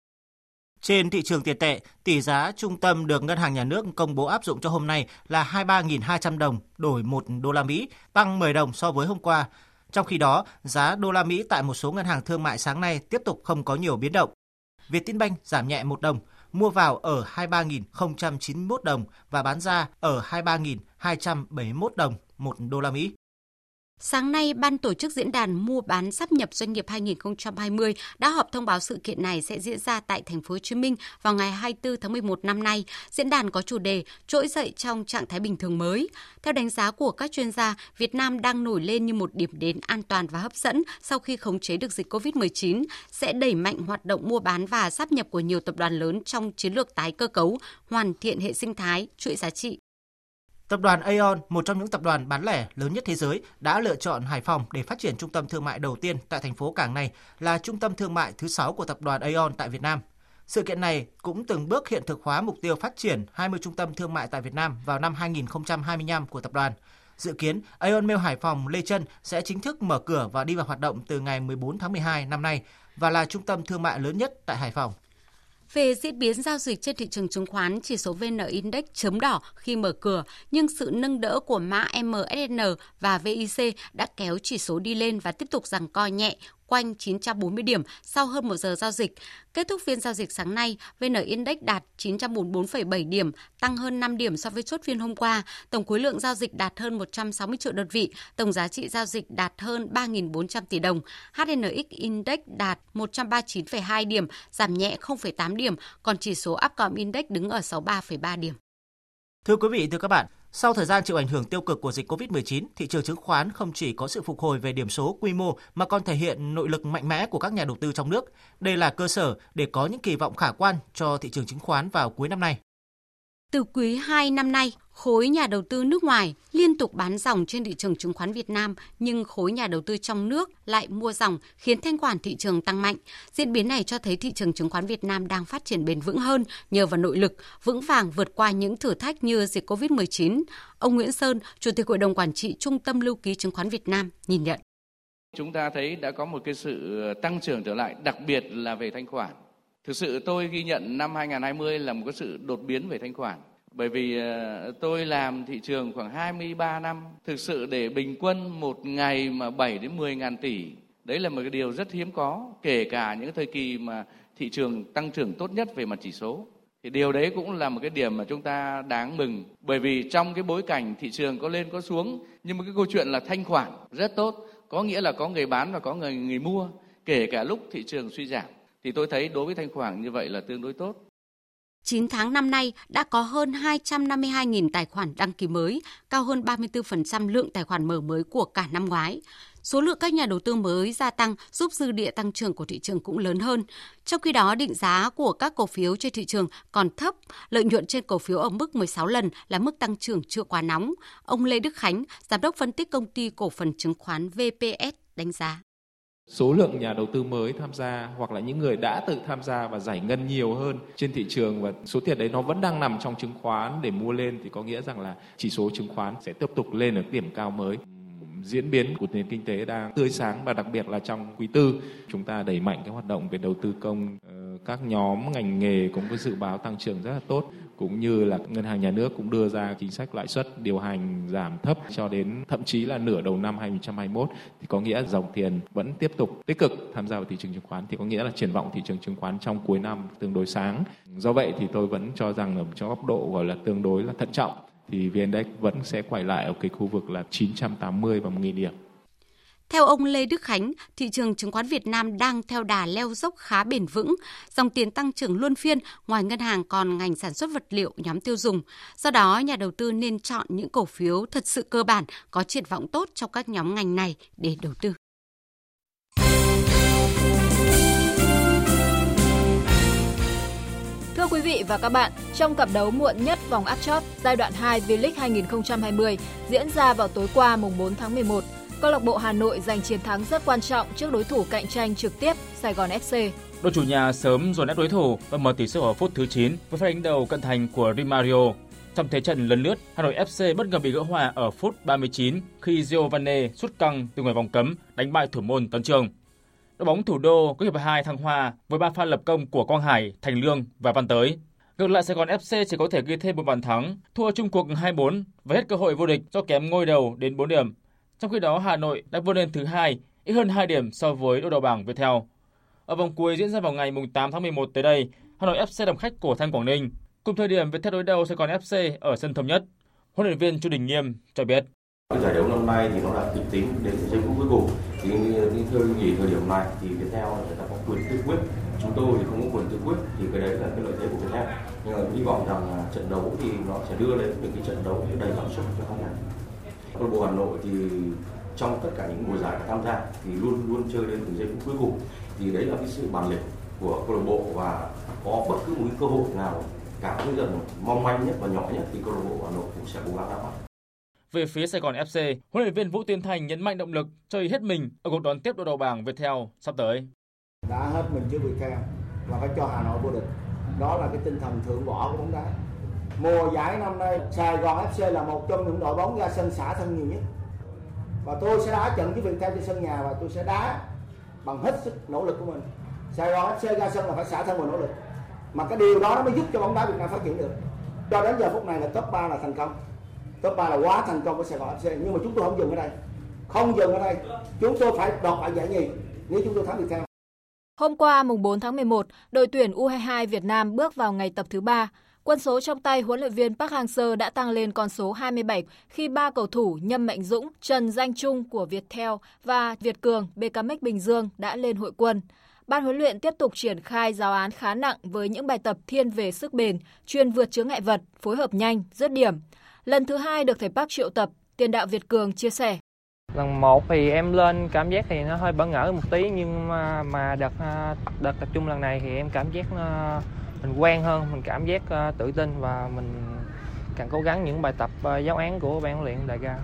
Trên thị trường tiền tệ, tỷ giá trung tâm được Ngân hàng Nhà nước công bố áp dụng cho hôm nay là hai mươi ba nghìn hai trăm đồng đổi một đô la Mỹ, tăng mười đồng so với hôm qua. Trong khi đó, giá đô la Mỹ tại một số ngân hàng thương mại sáng nay tiếp tục không có nhiều biến động. Vietinbank giảm nhẹ một đồng, mua vào ở hai mươi ba nghìn không trăm chín mươi mốt đồng và bán ra ở hai mươi ba nghìn hai trăm bảy mươi mốt đồng một đô la Mỹ. Sáng nay, Ban tổ chức diễn đàn mua bán sáp nhập doanh nghiệp hai nghìn không trăm hai mươi đã họp thông báo sự kiện này sẽ diễn ra tại Thành phố Hồ Chí Minh vào ngày hai mươi tư tháng mười một năm nay. Diễn đàn có chủ đề trỗi dậy trong trạng thái bình thường mới. Theo đánh giá của các chuyên gia, Việt Nam đang nổi lên như một điểm đến an toàn và hấp dẫn sau khi khống chế được dịch covid mười chín, sẽ đẩy mạnh hoạt động mua bán và sáp nhập của nhiều tập đoàn lớn trong chiến lược tái cơ cấu, hoàn thiện hệ sinh thái, chuỗi giá trị. Tập đoàn Aeon, một trong những tập đoàn bán lẻ lớn nhất thế giới, đã lựa chọn Hải Phòng để phát triển trung tâm thương mại đầu tiên tại thành phố cảng này, là trung tâm thương mại thứ sáu của tập đoàn Aeon tại Việt Nam. Sự kiện này cũng từng bước hiện thực hóa mục tiêu phát triển hai mươi trung tâm thương mại tại Việt Nam vào năm hai nghìn không trăm hai mươi lăm của tập đoàn. Dự kiến, Aeon Mall Hải Phòng Lê Trân sẽ chính thức mở cửa và đi vào hoạt động từ ngày mười bốn tháng mười hai năm nay và là trung tâm thương mại lớn nhất tại Hải Phòng. Về diễn biến giao dịch trên thị trường chứng khoán, chỉ số vê en Index chấm đỏ khi mở cửa, nhưng sự nâng đỡ của mã em ét en và vê i xê đã kéo chỉ số đi lên và tiếp tục giằng co nhẹ quanh chín trăm bốn mươi điểm sau hơn một giờ giao dịch. Kết thúc phiên giao dịch sáng nay, vê en Index đạt chín trăm bốn mươi bốn phẩy bảy điểm, tăng hơn năm điểm so với chốt phiên hôm qua. Tổng khối lượng giao dịch đạt hơn một trăm sáu mươi triệu đơn vị, tổng giá trị giao dịch đạt hơn ba nghìn bốn trăm tỷ đồng. hát en ích Index đạt một trăm ba mươi chín phẩy hai điểm, giảm nhẹ không phẩy tám điểm, còn chỉ số Upcom Index đứng ở sáu mươi ba phẩy ba điểm. Thưa quý vị, thưa các bạn, Sau thời gian chịu ảnh hưởng tiêu cực của dịch covid mười chín, thị trường chứng khoán không chỉ có sự phục hồi về điểm số, quy mô mà còn thể hiện nội lực mạnh mẽ của các nhà đầu tư trong nước. Đây là cơ sở để có những kỳ vọng khả quan cho thị trường chứng khoán vào cuối năm nay. Từ quý hai năm nay, khối nhà đầu tư nước ngoài liên tục bán dòng trên thị trường chứng khoán Việt Nam, nhưng khối nhà đầu tư trong nước lại mua dòng khiến thanh khoản thị trường tăng mạnh. Diễn biến này cho thấy thị trường chứng khoán Việt Nam đang phát triển bền vững hơn nhờ vào nội lực, vững vàng vượt qua những thử thách như dịch covid mười chín. Ông Nguyễn Sơn, Chủ tịch Hội đồng Quản trị Trung tâm Lưu ký Chứng khoán Việt Nam nhìn nhận. Chúng ta thấy đã có một cái sự tăng trưởng trở lại, đặc biệt là về thanh khoản. Thực sự tôi ghi nhận năm hai không hai không là một cái sự đột biến về thanh khoản. Bởi vì tôi làm thị trường khoảng hai mươi ba năm, thực sự để bình quân một ngày mà bảy đến mười ngàn tỷ, đấy là một cái điều rất hiếm có, kể cả những thời kỳ mà thị trường tăng trưởng tốt nhất về mặt chỉ số. Thì điều đấy cũng là một cái điểm mà chúng ta đáng mừng, bởi vì trong cái bối cảnh thị trường có lên có xuống, nhưng mà cái câu chuyện là thanh khoản rất tốt, có nghĩa là có người bán và có người, người mua, kể cả lúc thị trường suy giảm. Thì tôi thấy đối với thanh khoản như vậy là tương đối tốt. chín tháng năm nay đã có hơn hai trăm năm mươi hai nghìn tài khoản đăng ký mới, cao hơn ba mươi tư phần trăm lượng tài khoản mở mới của cả năm ngoái. Số lượng các nhà đầu tư mới gia tăng giúp dư địa tăng trưởng của thị trường cũng lớn hơn. Trong khi đó, định giá của các cổ phiếu trên thị trường còn thấp, lợi nhuận trên cổ phiếu ở mức mười sáu lần là mức tăng trưởng chưa quá nóng. Ông Lê Đức Khánh, giám đốc phân tích công ty cổ phần chứng khoán vê pê ét đánh giá. Số lượng nhà đầu tư mới tham gia hoặc là những người đã tự tham gia và giải ngân nhiều hơn trên thị trường và số tiền đấy nó vẫn đang nằm trong chứng khoán để mua lên thì có nghĩa rằng là chỉ số chứng khoán sẽ tiếp tục lên ở điểm cao mới. Diễn biến của nền kinh tế đang tươi sáng và đặc biệt là trong quý tư chúng ta đẩy mạnh cái hoạt động về đầu tư công, các nhóm ngành nghề cũng có dự báo tăng trưởng rất là tốt, cũng như là ngân hàng nhà nước cũng đưa ra chính sách lãi suất điều hành giảm thấp cho đến thậm chí là nửa đầu năm hai không hai mốt, thì có nghĩa dòng tiền vẫn tiếp tục tích cực tham gia vào thị trường chứng khoán, thì có nghĩa là triển vọng thị trường chứng khoán trong cuối năm tương đối sáng. Do vậy thì tôi vẫn cho rằng ở trong góc độ gọi là tương đối là thận trọng thì vê en-Index vẫn sẽ quay lại ở cái khu vực là chín trăm tám mươi và một nghìn điểm. Theo ông Lê Đức Khánh, thị trường chứng khoán Việt Nam đang theo đà leo dốc khá bền vững, dòng tiền tăng trưởng luân phiên, ngoài ngân hàng còn ngành sản xuất vật liệu, nhóm tiêu dùng. Do đó, nhà đầu tư nên chọn những cổ phiếu thật sự cơ bản, có triển vọng tốt trong các nhóm ngành này để đầu tư. Thưa quý vị và các bạn, trong cặp đấu muộn nhất vòng áp chót giai đoạn hai V-League hai không hai không diễn ra vào tối qua mùng bốn tháng mười một, câu lạc bộ Hà Nội giành chiến thắng rất quan trọng trước đối thủ cạnh tranh trực tiếp Sài Gòn ép xê. Đội chủ nhà sớm dồn ép đối thủ và mở tỷ số ở phút thứ chín với pha đánh đầu cận thành của Di Mario. Trong thế trận lấn lướt, Hà Nội ép xê bất ngờ bị gỡ hòa ở phút ba mươi chín khi Giovanni sút căng từ ngoài vòng cấm đánh bại thủ môn Tuấn Trường. Đội bóng thủ đô có hiệp hai thăng hoa với ba pha lập công của Quang Hải, Thành Lương và Văn Tới. Ngược lại, Sài Gòn ép xê chỉ có thể ghi thêm một bàn thắng, thua chung cuộc hai bốn và hết cơ hội vô địch do kém ngôi đầu đến bốn điểm. Trong khi đó, Hà Nội đã vươn lên thứ hai, ít hơn hai điểm so với đội đầu bảng Viettel. Ở vòng cuối diễn ra vào ngày mùng tám tháng mười một tới đây, Hà Nội ép xê làm khách của Thanh Quảng Ninh. Cùng thời điểm Viettel đối đầu Sài Gòn ép xê ở sân Thống Nhất. Huấn luyện viên Chu Đình Nghiêm cho biết: Cái giải đấu năm nay thì nó đã kịch tính đến giây phút cuối cùng. Thì cái thời nghỉ thời điểm này thì Viettel người ta có quyền tự quyết, chúng tôi thì không có quyền tự quyết, thì cái đấy là cái lợi thế của Viettel. Nhưng mà hy vọng rằng trận đấu thì nó sẽ đưa đến những cái trận đấu đầy cảm xúc cho khán giả. Câu lạc bộ Hà Nội thì trong tất cả những mùa giải tham gia thì luôn luôn chơi đến từng giây phút cuối cùng, thì đấy là cái sự bản lĩnh của câu lạc bộ, và có bất cứ một cơ hội nào cả những lần mong manh nhất và nhỏ nhất thì câu lạc bộ Hà Nội cũng sẽ cố gắng đáp ứng. Về phía Sài Gòn ép xê, huấn luyện viên Vũ Tiến Thành nhấn mạnh động lực chơi hết mình ở cuộc đón tiếp đội đầu bảng Viettel sắp tới. Đã hết mình trước Viettel và phải cho Hà Nội vô địch. Đó là cái tinh thần thượng võ của bóng đá. Mùa giải năm nay, Sài Gòn ép xê là một trong những đội bóng ra sân xả thân nhiều nhất. Và tôi sẽ đá trận với Viettel trên sân nhà và tôi sẽ đá bằng hết sức nỗ lực của mình. Sài Gòn ép xê ra sân là phải xả thân và nỗ lực. Mà cái điều đó nó mới giúp cho bóng đá Việt Nam phát triển được. Cho đến giờ phút này là top ba là thành công. Top ba là quá thành công của Sài Gòn ép xê, nhưng mà chúng tôi không dừng ở đây. Không dừng ở đây, chúng tôi phải đoạt lại giải nhì nếu chúng tôi thắng Viettel. Hôm qua mùng bốn tháng mười một, đội tuyển u hai hai Việt Nam bước vào ngày tập thứ ba. Quân số trong tay huấn luyện viên Park Hang-seo đã tăng lên con số hai mươi bảy khi ba cầu thủ Nhâm Mạnh Dũng, Trần Danh Trung của Viettel và Việt Cường bê ca em ích Bình Dương đã lên hội quân. Ban huấn luyện tiếp tục triển khai giáo án khá nặng với những bài tập thiên về sức bền, chuyên vượt chướng ngại vật, phối hợp nhanh, dứt điểm. Lần thứ hai được thầy Park triệu tập, tiền đạo Việt Cường chia sẻ. Lần một thì em lên cảm giác thì nó hơi bỡ ngỡ một tí, nhưng mà, mà đợt, đợt tập trung lần này thì em cảm giác nó, mình quen hơn, mình cảm giác tự tin và mình càng cố gắng những bài tập giáo án của ban huấn luyện đề ra.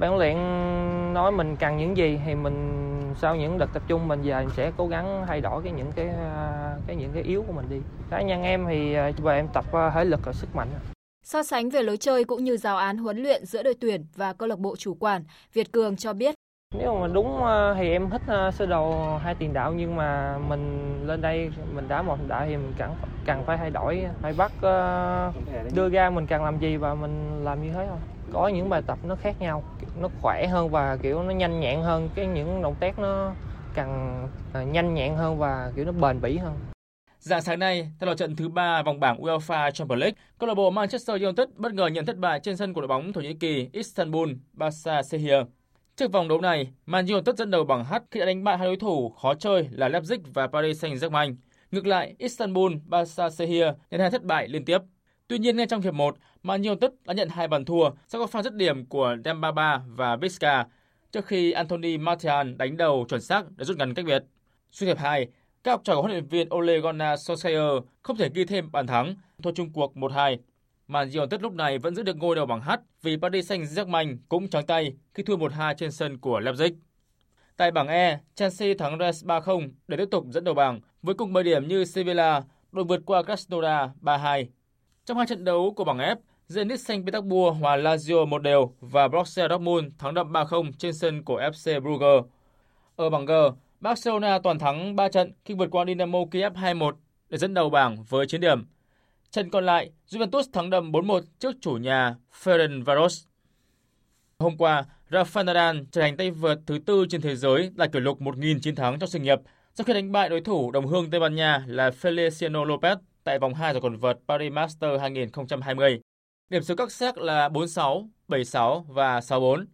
Ban huấn luyện nói mình cần những gì thì mình sau những đợt tập trung mình về mình sẽ cố gắng thay đổi cái những cái cái những cái yếu của mình đi. Cá nhân em thì về em tập thể lực và sức mạnh. So sánh về lối chơi cũng như giáo án huấn luyện giữa đội tuyển và câu lạc bộ chủ quản, Việt Cường cho biết. Nếu mà đúng thì em thích sơ đồ hai tiền đạo, nhưng mà mình lên đây mình đá một đạo thì mình cần cần phải thay đổi, phải bắt đưa ra mình cần làm gì và mình làm như thế thôi. Có những bài tập nó khác nhau, nó khỏe hơn và kiểu nó nhanh nhẹn hơn, cái những động tác nó càng nhanh nhẹn hơn và kiểu nó bền bỉ hơn. Dạng sáng nay, tại lượt trận thứ ba vòng bảng UEFA Champions League, câu lạc bộ Manchester United bất ngờ nhận thất bại trên sân của đội bóng Thổ Nhĩ Kỳ Istanbul Başakşehir. Trước vòng đấu này, Man United dẫn đầu bảng H khi đã đánh bại hai đối thủ khó chơi là Leipzig và Paris Saint-Germain. Ngược lại, Istanbul Başakşehir nhận hai thất bại liên tiếp. Tuy nhiên, ngay trong hiệp một, Man United đã nhận hai bàn thua sau các pha dứt điểm của Dembaba và Vizca trước khi Anthony Martial đánh đầu chuẩn xác để rút ngắn cách biệt. Suốt hiệp hai, các học trò của huấn luyện viên Ole Gunnar Solskjaer không thể ghi thêm bàn thắng, thua chung cuộc một hai. Man United lúc này vẫn giữ được ngôi đầu bảng H vì Paris Saint-Germain cũng trắng tay khi thua một hai trên sân của Leipzig. Tại bảng E, Chelsea thắng Rennes ba không để tiếp tục dẫn đầu bảng với cùng mười điểm như Sevilla, đội vượt qua Krasnodar ba hai. Trong hai trận đấu của bảng F, Zenit Saint Petersburg hòa Lazio một đều và Borussia Dortmund thắng đậm ba không trên sân của ép xê Bruges. Ở bảng G, Barcelona toàn thắng ba trận khi vượt qua Dynamo Kiev hai một để dẫn đầu bảng với chín điểm. Trận còn lại, Juventus thắng đậm bốn một trước chủ nhà Ferencváros. Hôm qua, Rafael Nadal trở thành tay vợt thứ tư trên thế giới đạt kỷ lục một nghìn chiến thắng trong sự nghiệp sau khi đánh bại đối thủ đồng hương Tây Ban Nha là Feliciano Lopez tại vòng hai giải quần vợt Paris Masters hai không hai không. Điểm số các séc là bốn sáu, bảy sáu và sáu bốn.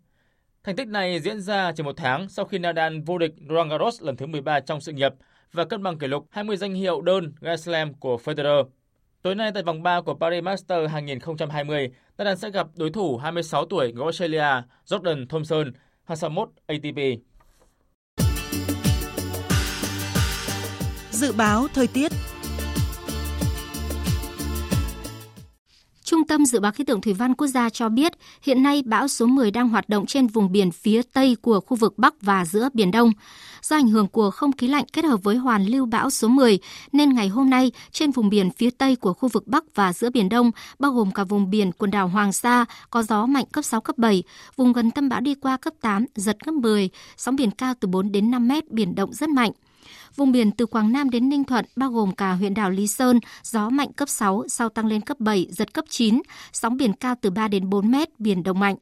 Thành tích này diễn ra chỉ một tháng sau khi Nadal vô địch Roland Garros lần thứ mười ba trong sự nghiệp và cân bằng kỷ lục hai mươi danh hiệu đơn Grand Slam của Federer. Tối nay tại vòng ba của Paris Masters hai không hai không, Nadal sẽ gặp đối thủ hai mươi sáu tuổi người Australia Jordan Thompson, hạng sáu mươi mốt a tê pê. Dự báo thời tiết. Trung tâm Dự báo Khí tượng Thủy văn Quốc gia cho biết, hiện nay bão số mười đang hoạt động trên vùng biển phía tây của khu vực Bắc và giữa Biển Đông. Do ảnh hưởng của không khí lạnh kết hợp với hoàn lưu bão số mười, nên ngày hôm nay, trên vùng biển phía tây của khu vực Bắc và giữa Biển Đông, bao gồm cả vùng biển quần đảo Hoàng Sa, có gió mạnh cấp sáu, cấp bảy, vùng gần tâm bão đi qua cấp tám, giật cấp mười, sóng biển cao từ bốn đến năm mét, biển động rất mạnh. Vùng biển từ Quảng Nam đến Ninh Thuận bao gồm cả huyện đảo Lý Sơn, gió mạnh cấp sáu, sau tăng lên cấp bảy, giật cấp chín, sóng biển cao từ ba đến bốn mét, biển động mạnh.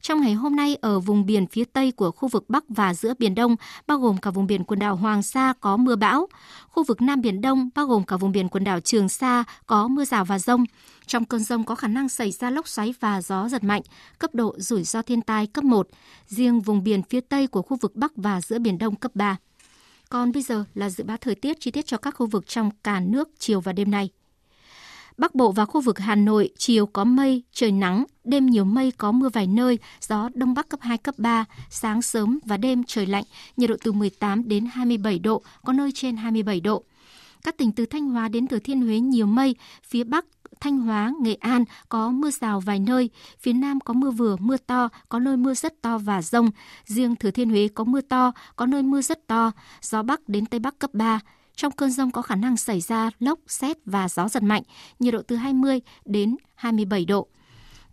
Trong ngày hôm nay, ở vùng biển phía tây của khu vực Bắc và giữa Biển Đông, bao gồm cả vùng biển quần đảo Hoàng Sa có mưa bão. Khu vực Nam Biển Đông, bao gồm cả vùng biển quần đảo Trường Sa có mưa rào và dông. Trong cơn dông có khả năng xảy ra lốc xoáy và gió giật mạnh, cấp độ rủi ro thiên tai cấp một. Riêng vùng biển phía tây của khu vực Bắc và giữa Biển Đông cấp ba. Còn bây giờ là dự báo thời tiết chi tiết cho các khu vực trong cả nước chiều và đêm nay. Bắc Bộ và khu vực Hà Nội chiều có mây, trời nắng, đêm nhiều mây có mưa vài nơi, gió Đông Bắc cấp hai, cấp ba, sáng sớm và đêm trời lạnh, nhiệt độ từ mười tám đến hai mươi bảy độ, có nơi trên hai mươi bảy độ. Các tỉnh từ Thanh Hóa đến Thừa Thiên Huế nhiều mây, phía Bắc, Thanh Hóa, Nghệ An có mưa rào vài nơi, phía Nam có mưa vừa, mưa to, có nơi mưa rất to và dông. Riêng Thừa Thiên Huế có mưa to, có nơi mưa rất to, gió Bắc đến Tây Bắc cấp ba. Trong cơn dông có khả năng xảy ra lốc, sét và gió giật mạnh, nhiệt độ từ hai mươi đến hai mươi bảy độ.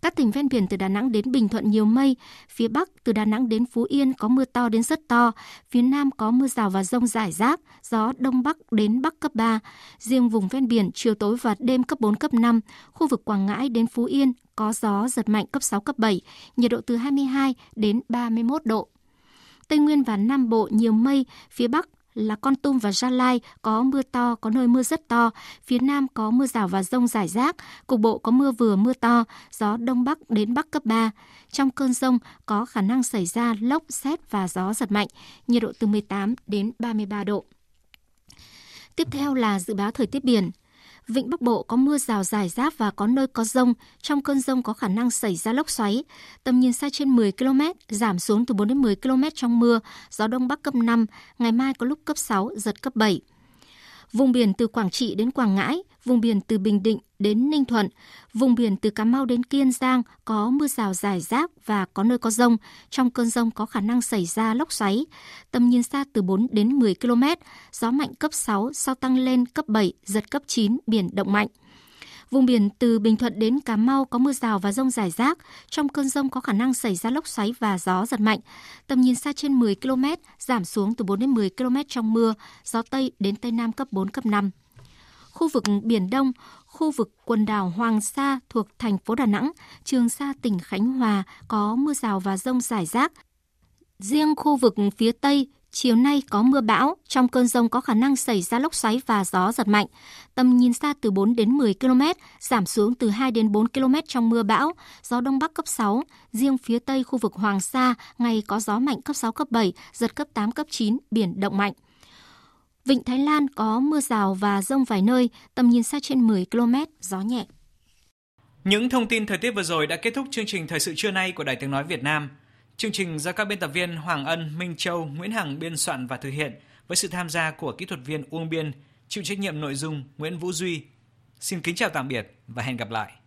Các tỉnh ven biển từ Đà Nẵng đến Bình Thuận nhiều mây, phía Bắc từ Đà Nẵng đến Phú Yên có mưa to đến rất to, phía Nam có mưa rào và dông rải rác, gió Đông Bắc đến Bắc cấp ba. Riêng vùng ven biển chiều tối và đêm cấp bốn, cấp năm, khu vực Quảng Ngãi đến Phú Yên có gió giật mạnh cấp sáu, cấp bảy, nhiệt độ từ hai mươi hai đến ba mươi mốt độ. Tây Nguyên và Nam Bộ nhiều mây, phía Bắc là Kon Tum và Gia Lai có mưa to, có nơi mưa rất to, phía Nam có mưa rào và dông rải rác, cục bộ có mưa vừa mưa to, gió Đông Bắc đến Bắc cấp ba. Trong cơn dông có khả năng xảy ra lốc, sét và gió giật mạnh, nhiệt độ từ mười tám đến ba mươi ba độ. Tiếp theo là dự báo thời tiết biển. Vịnh Bắc Bộ có mưa rào rải rác và có nơi có dông. Trong cơn dông có khả năng xảy ra lốc xoáy. Tầm nhìn xa trên mười ki lô mét, giảm xuống từ bốn đến mười ki lô mét trong mưa. Gió Đông Bắc cấp năm, ngày mai có lúc cấp sáu, giật cấp bảy. Vùng biển từ Quảng Trị đến Quảng Ngãi, vùng biển từ Bình Định đến Ninh Thuận, vùng biển từ Cà Mau đến Kiên Giang có mưa rào rải rác và có nơi có dông. Trong cơn dông có khả năng xảy ra lốc xoáy. Tầm nhìn xa từ bốn đến mười ki lô mét, gió mạnh cấp sáu, sau tăng lên cấp bảy, giật cấp chín, biển động mạnh. Vùng biển từ Bình Thuận đến Cà Mau có mưa rào và dông rải rác. Trong cơn dông có khả năng xảy ra lốc xoáy và gió giật mạnh. Tầm nhìn xa trên mười ki lô mét, giảm xuống từ bốn đến mười ki lô mét trong mưa. Gió Tây đến Tây Nam cấp bốn, cấp năm. Khu vực Biển Đông, khu vực quần đảo Hoàng Sa thuộc thành phố Đà Nẵng, Trường Sa tỉnh Khánh Hòa có mưa rào và dông rải rác. Riêng khu vực phía Tây, chiều nay có mưa bão, trong cơn dông có khả năng xảy ra lốc xoáy và gió giật mạnh. Tầm nhìn xa từ bốn đến mười ki lô mét, giảm xuống từ hai đến bốn ki lô mét trong mưa bão, gió Đông Bắc cấp sáu. Riêng phía Tây khu vực Hoàng Sa, ngày có gió mạnh cấp sáu, cấp bảy, giật cấp tám, cấp chín, biển động mạnh. Vịnh Thái Lan có mưa rào và dông vài nơi, tầm nhìn xa trên mười ki lô mét, gió nhẹ. Những thông tin thời tiết vừa rồi đã kết thúc chương trình Thời sự trưa nay của Đài Tiếng Nói Việt Nam. Chương trình do các biên tập viên Hoàng Ân, Minh Châu, Nguyễn Hằng biên soạn và thực hiện với sự tham gia của kỹ thuật viên Uông Biên, chịu trách nhiệm nội dung Nguyễn Vũ Duy. Xin kính chào tạm biệt và hẹn gặp lại.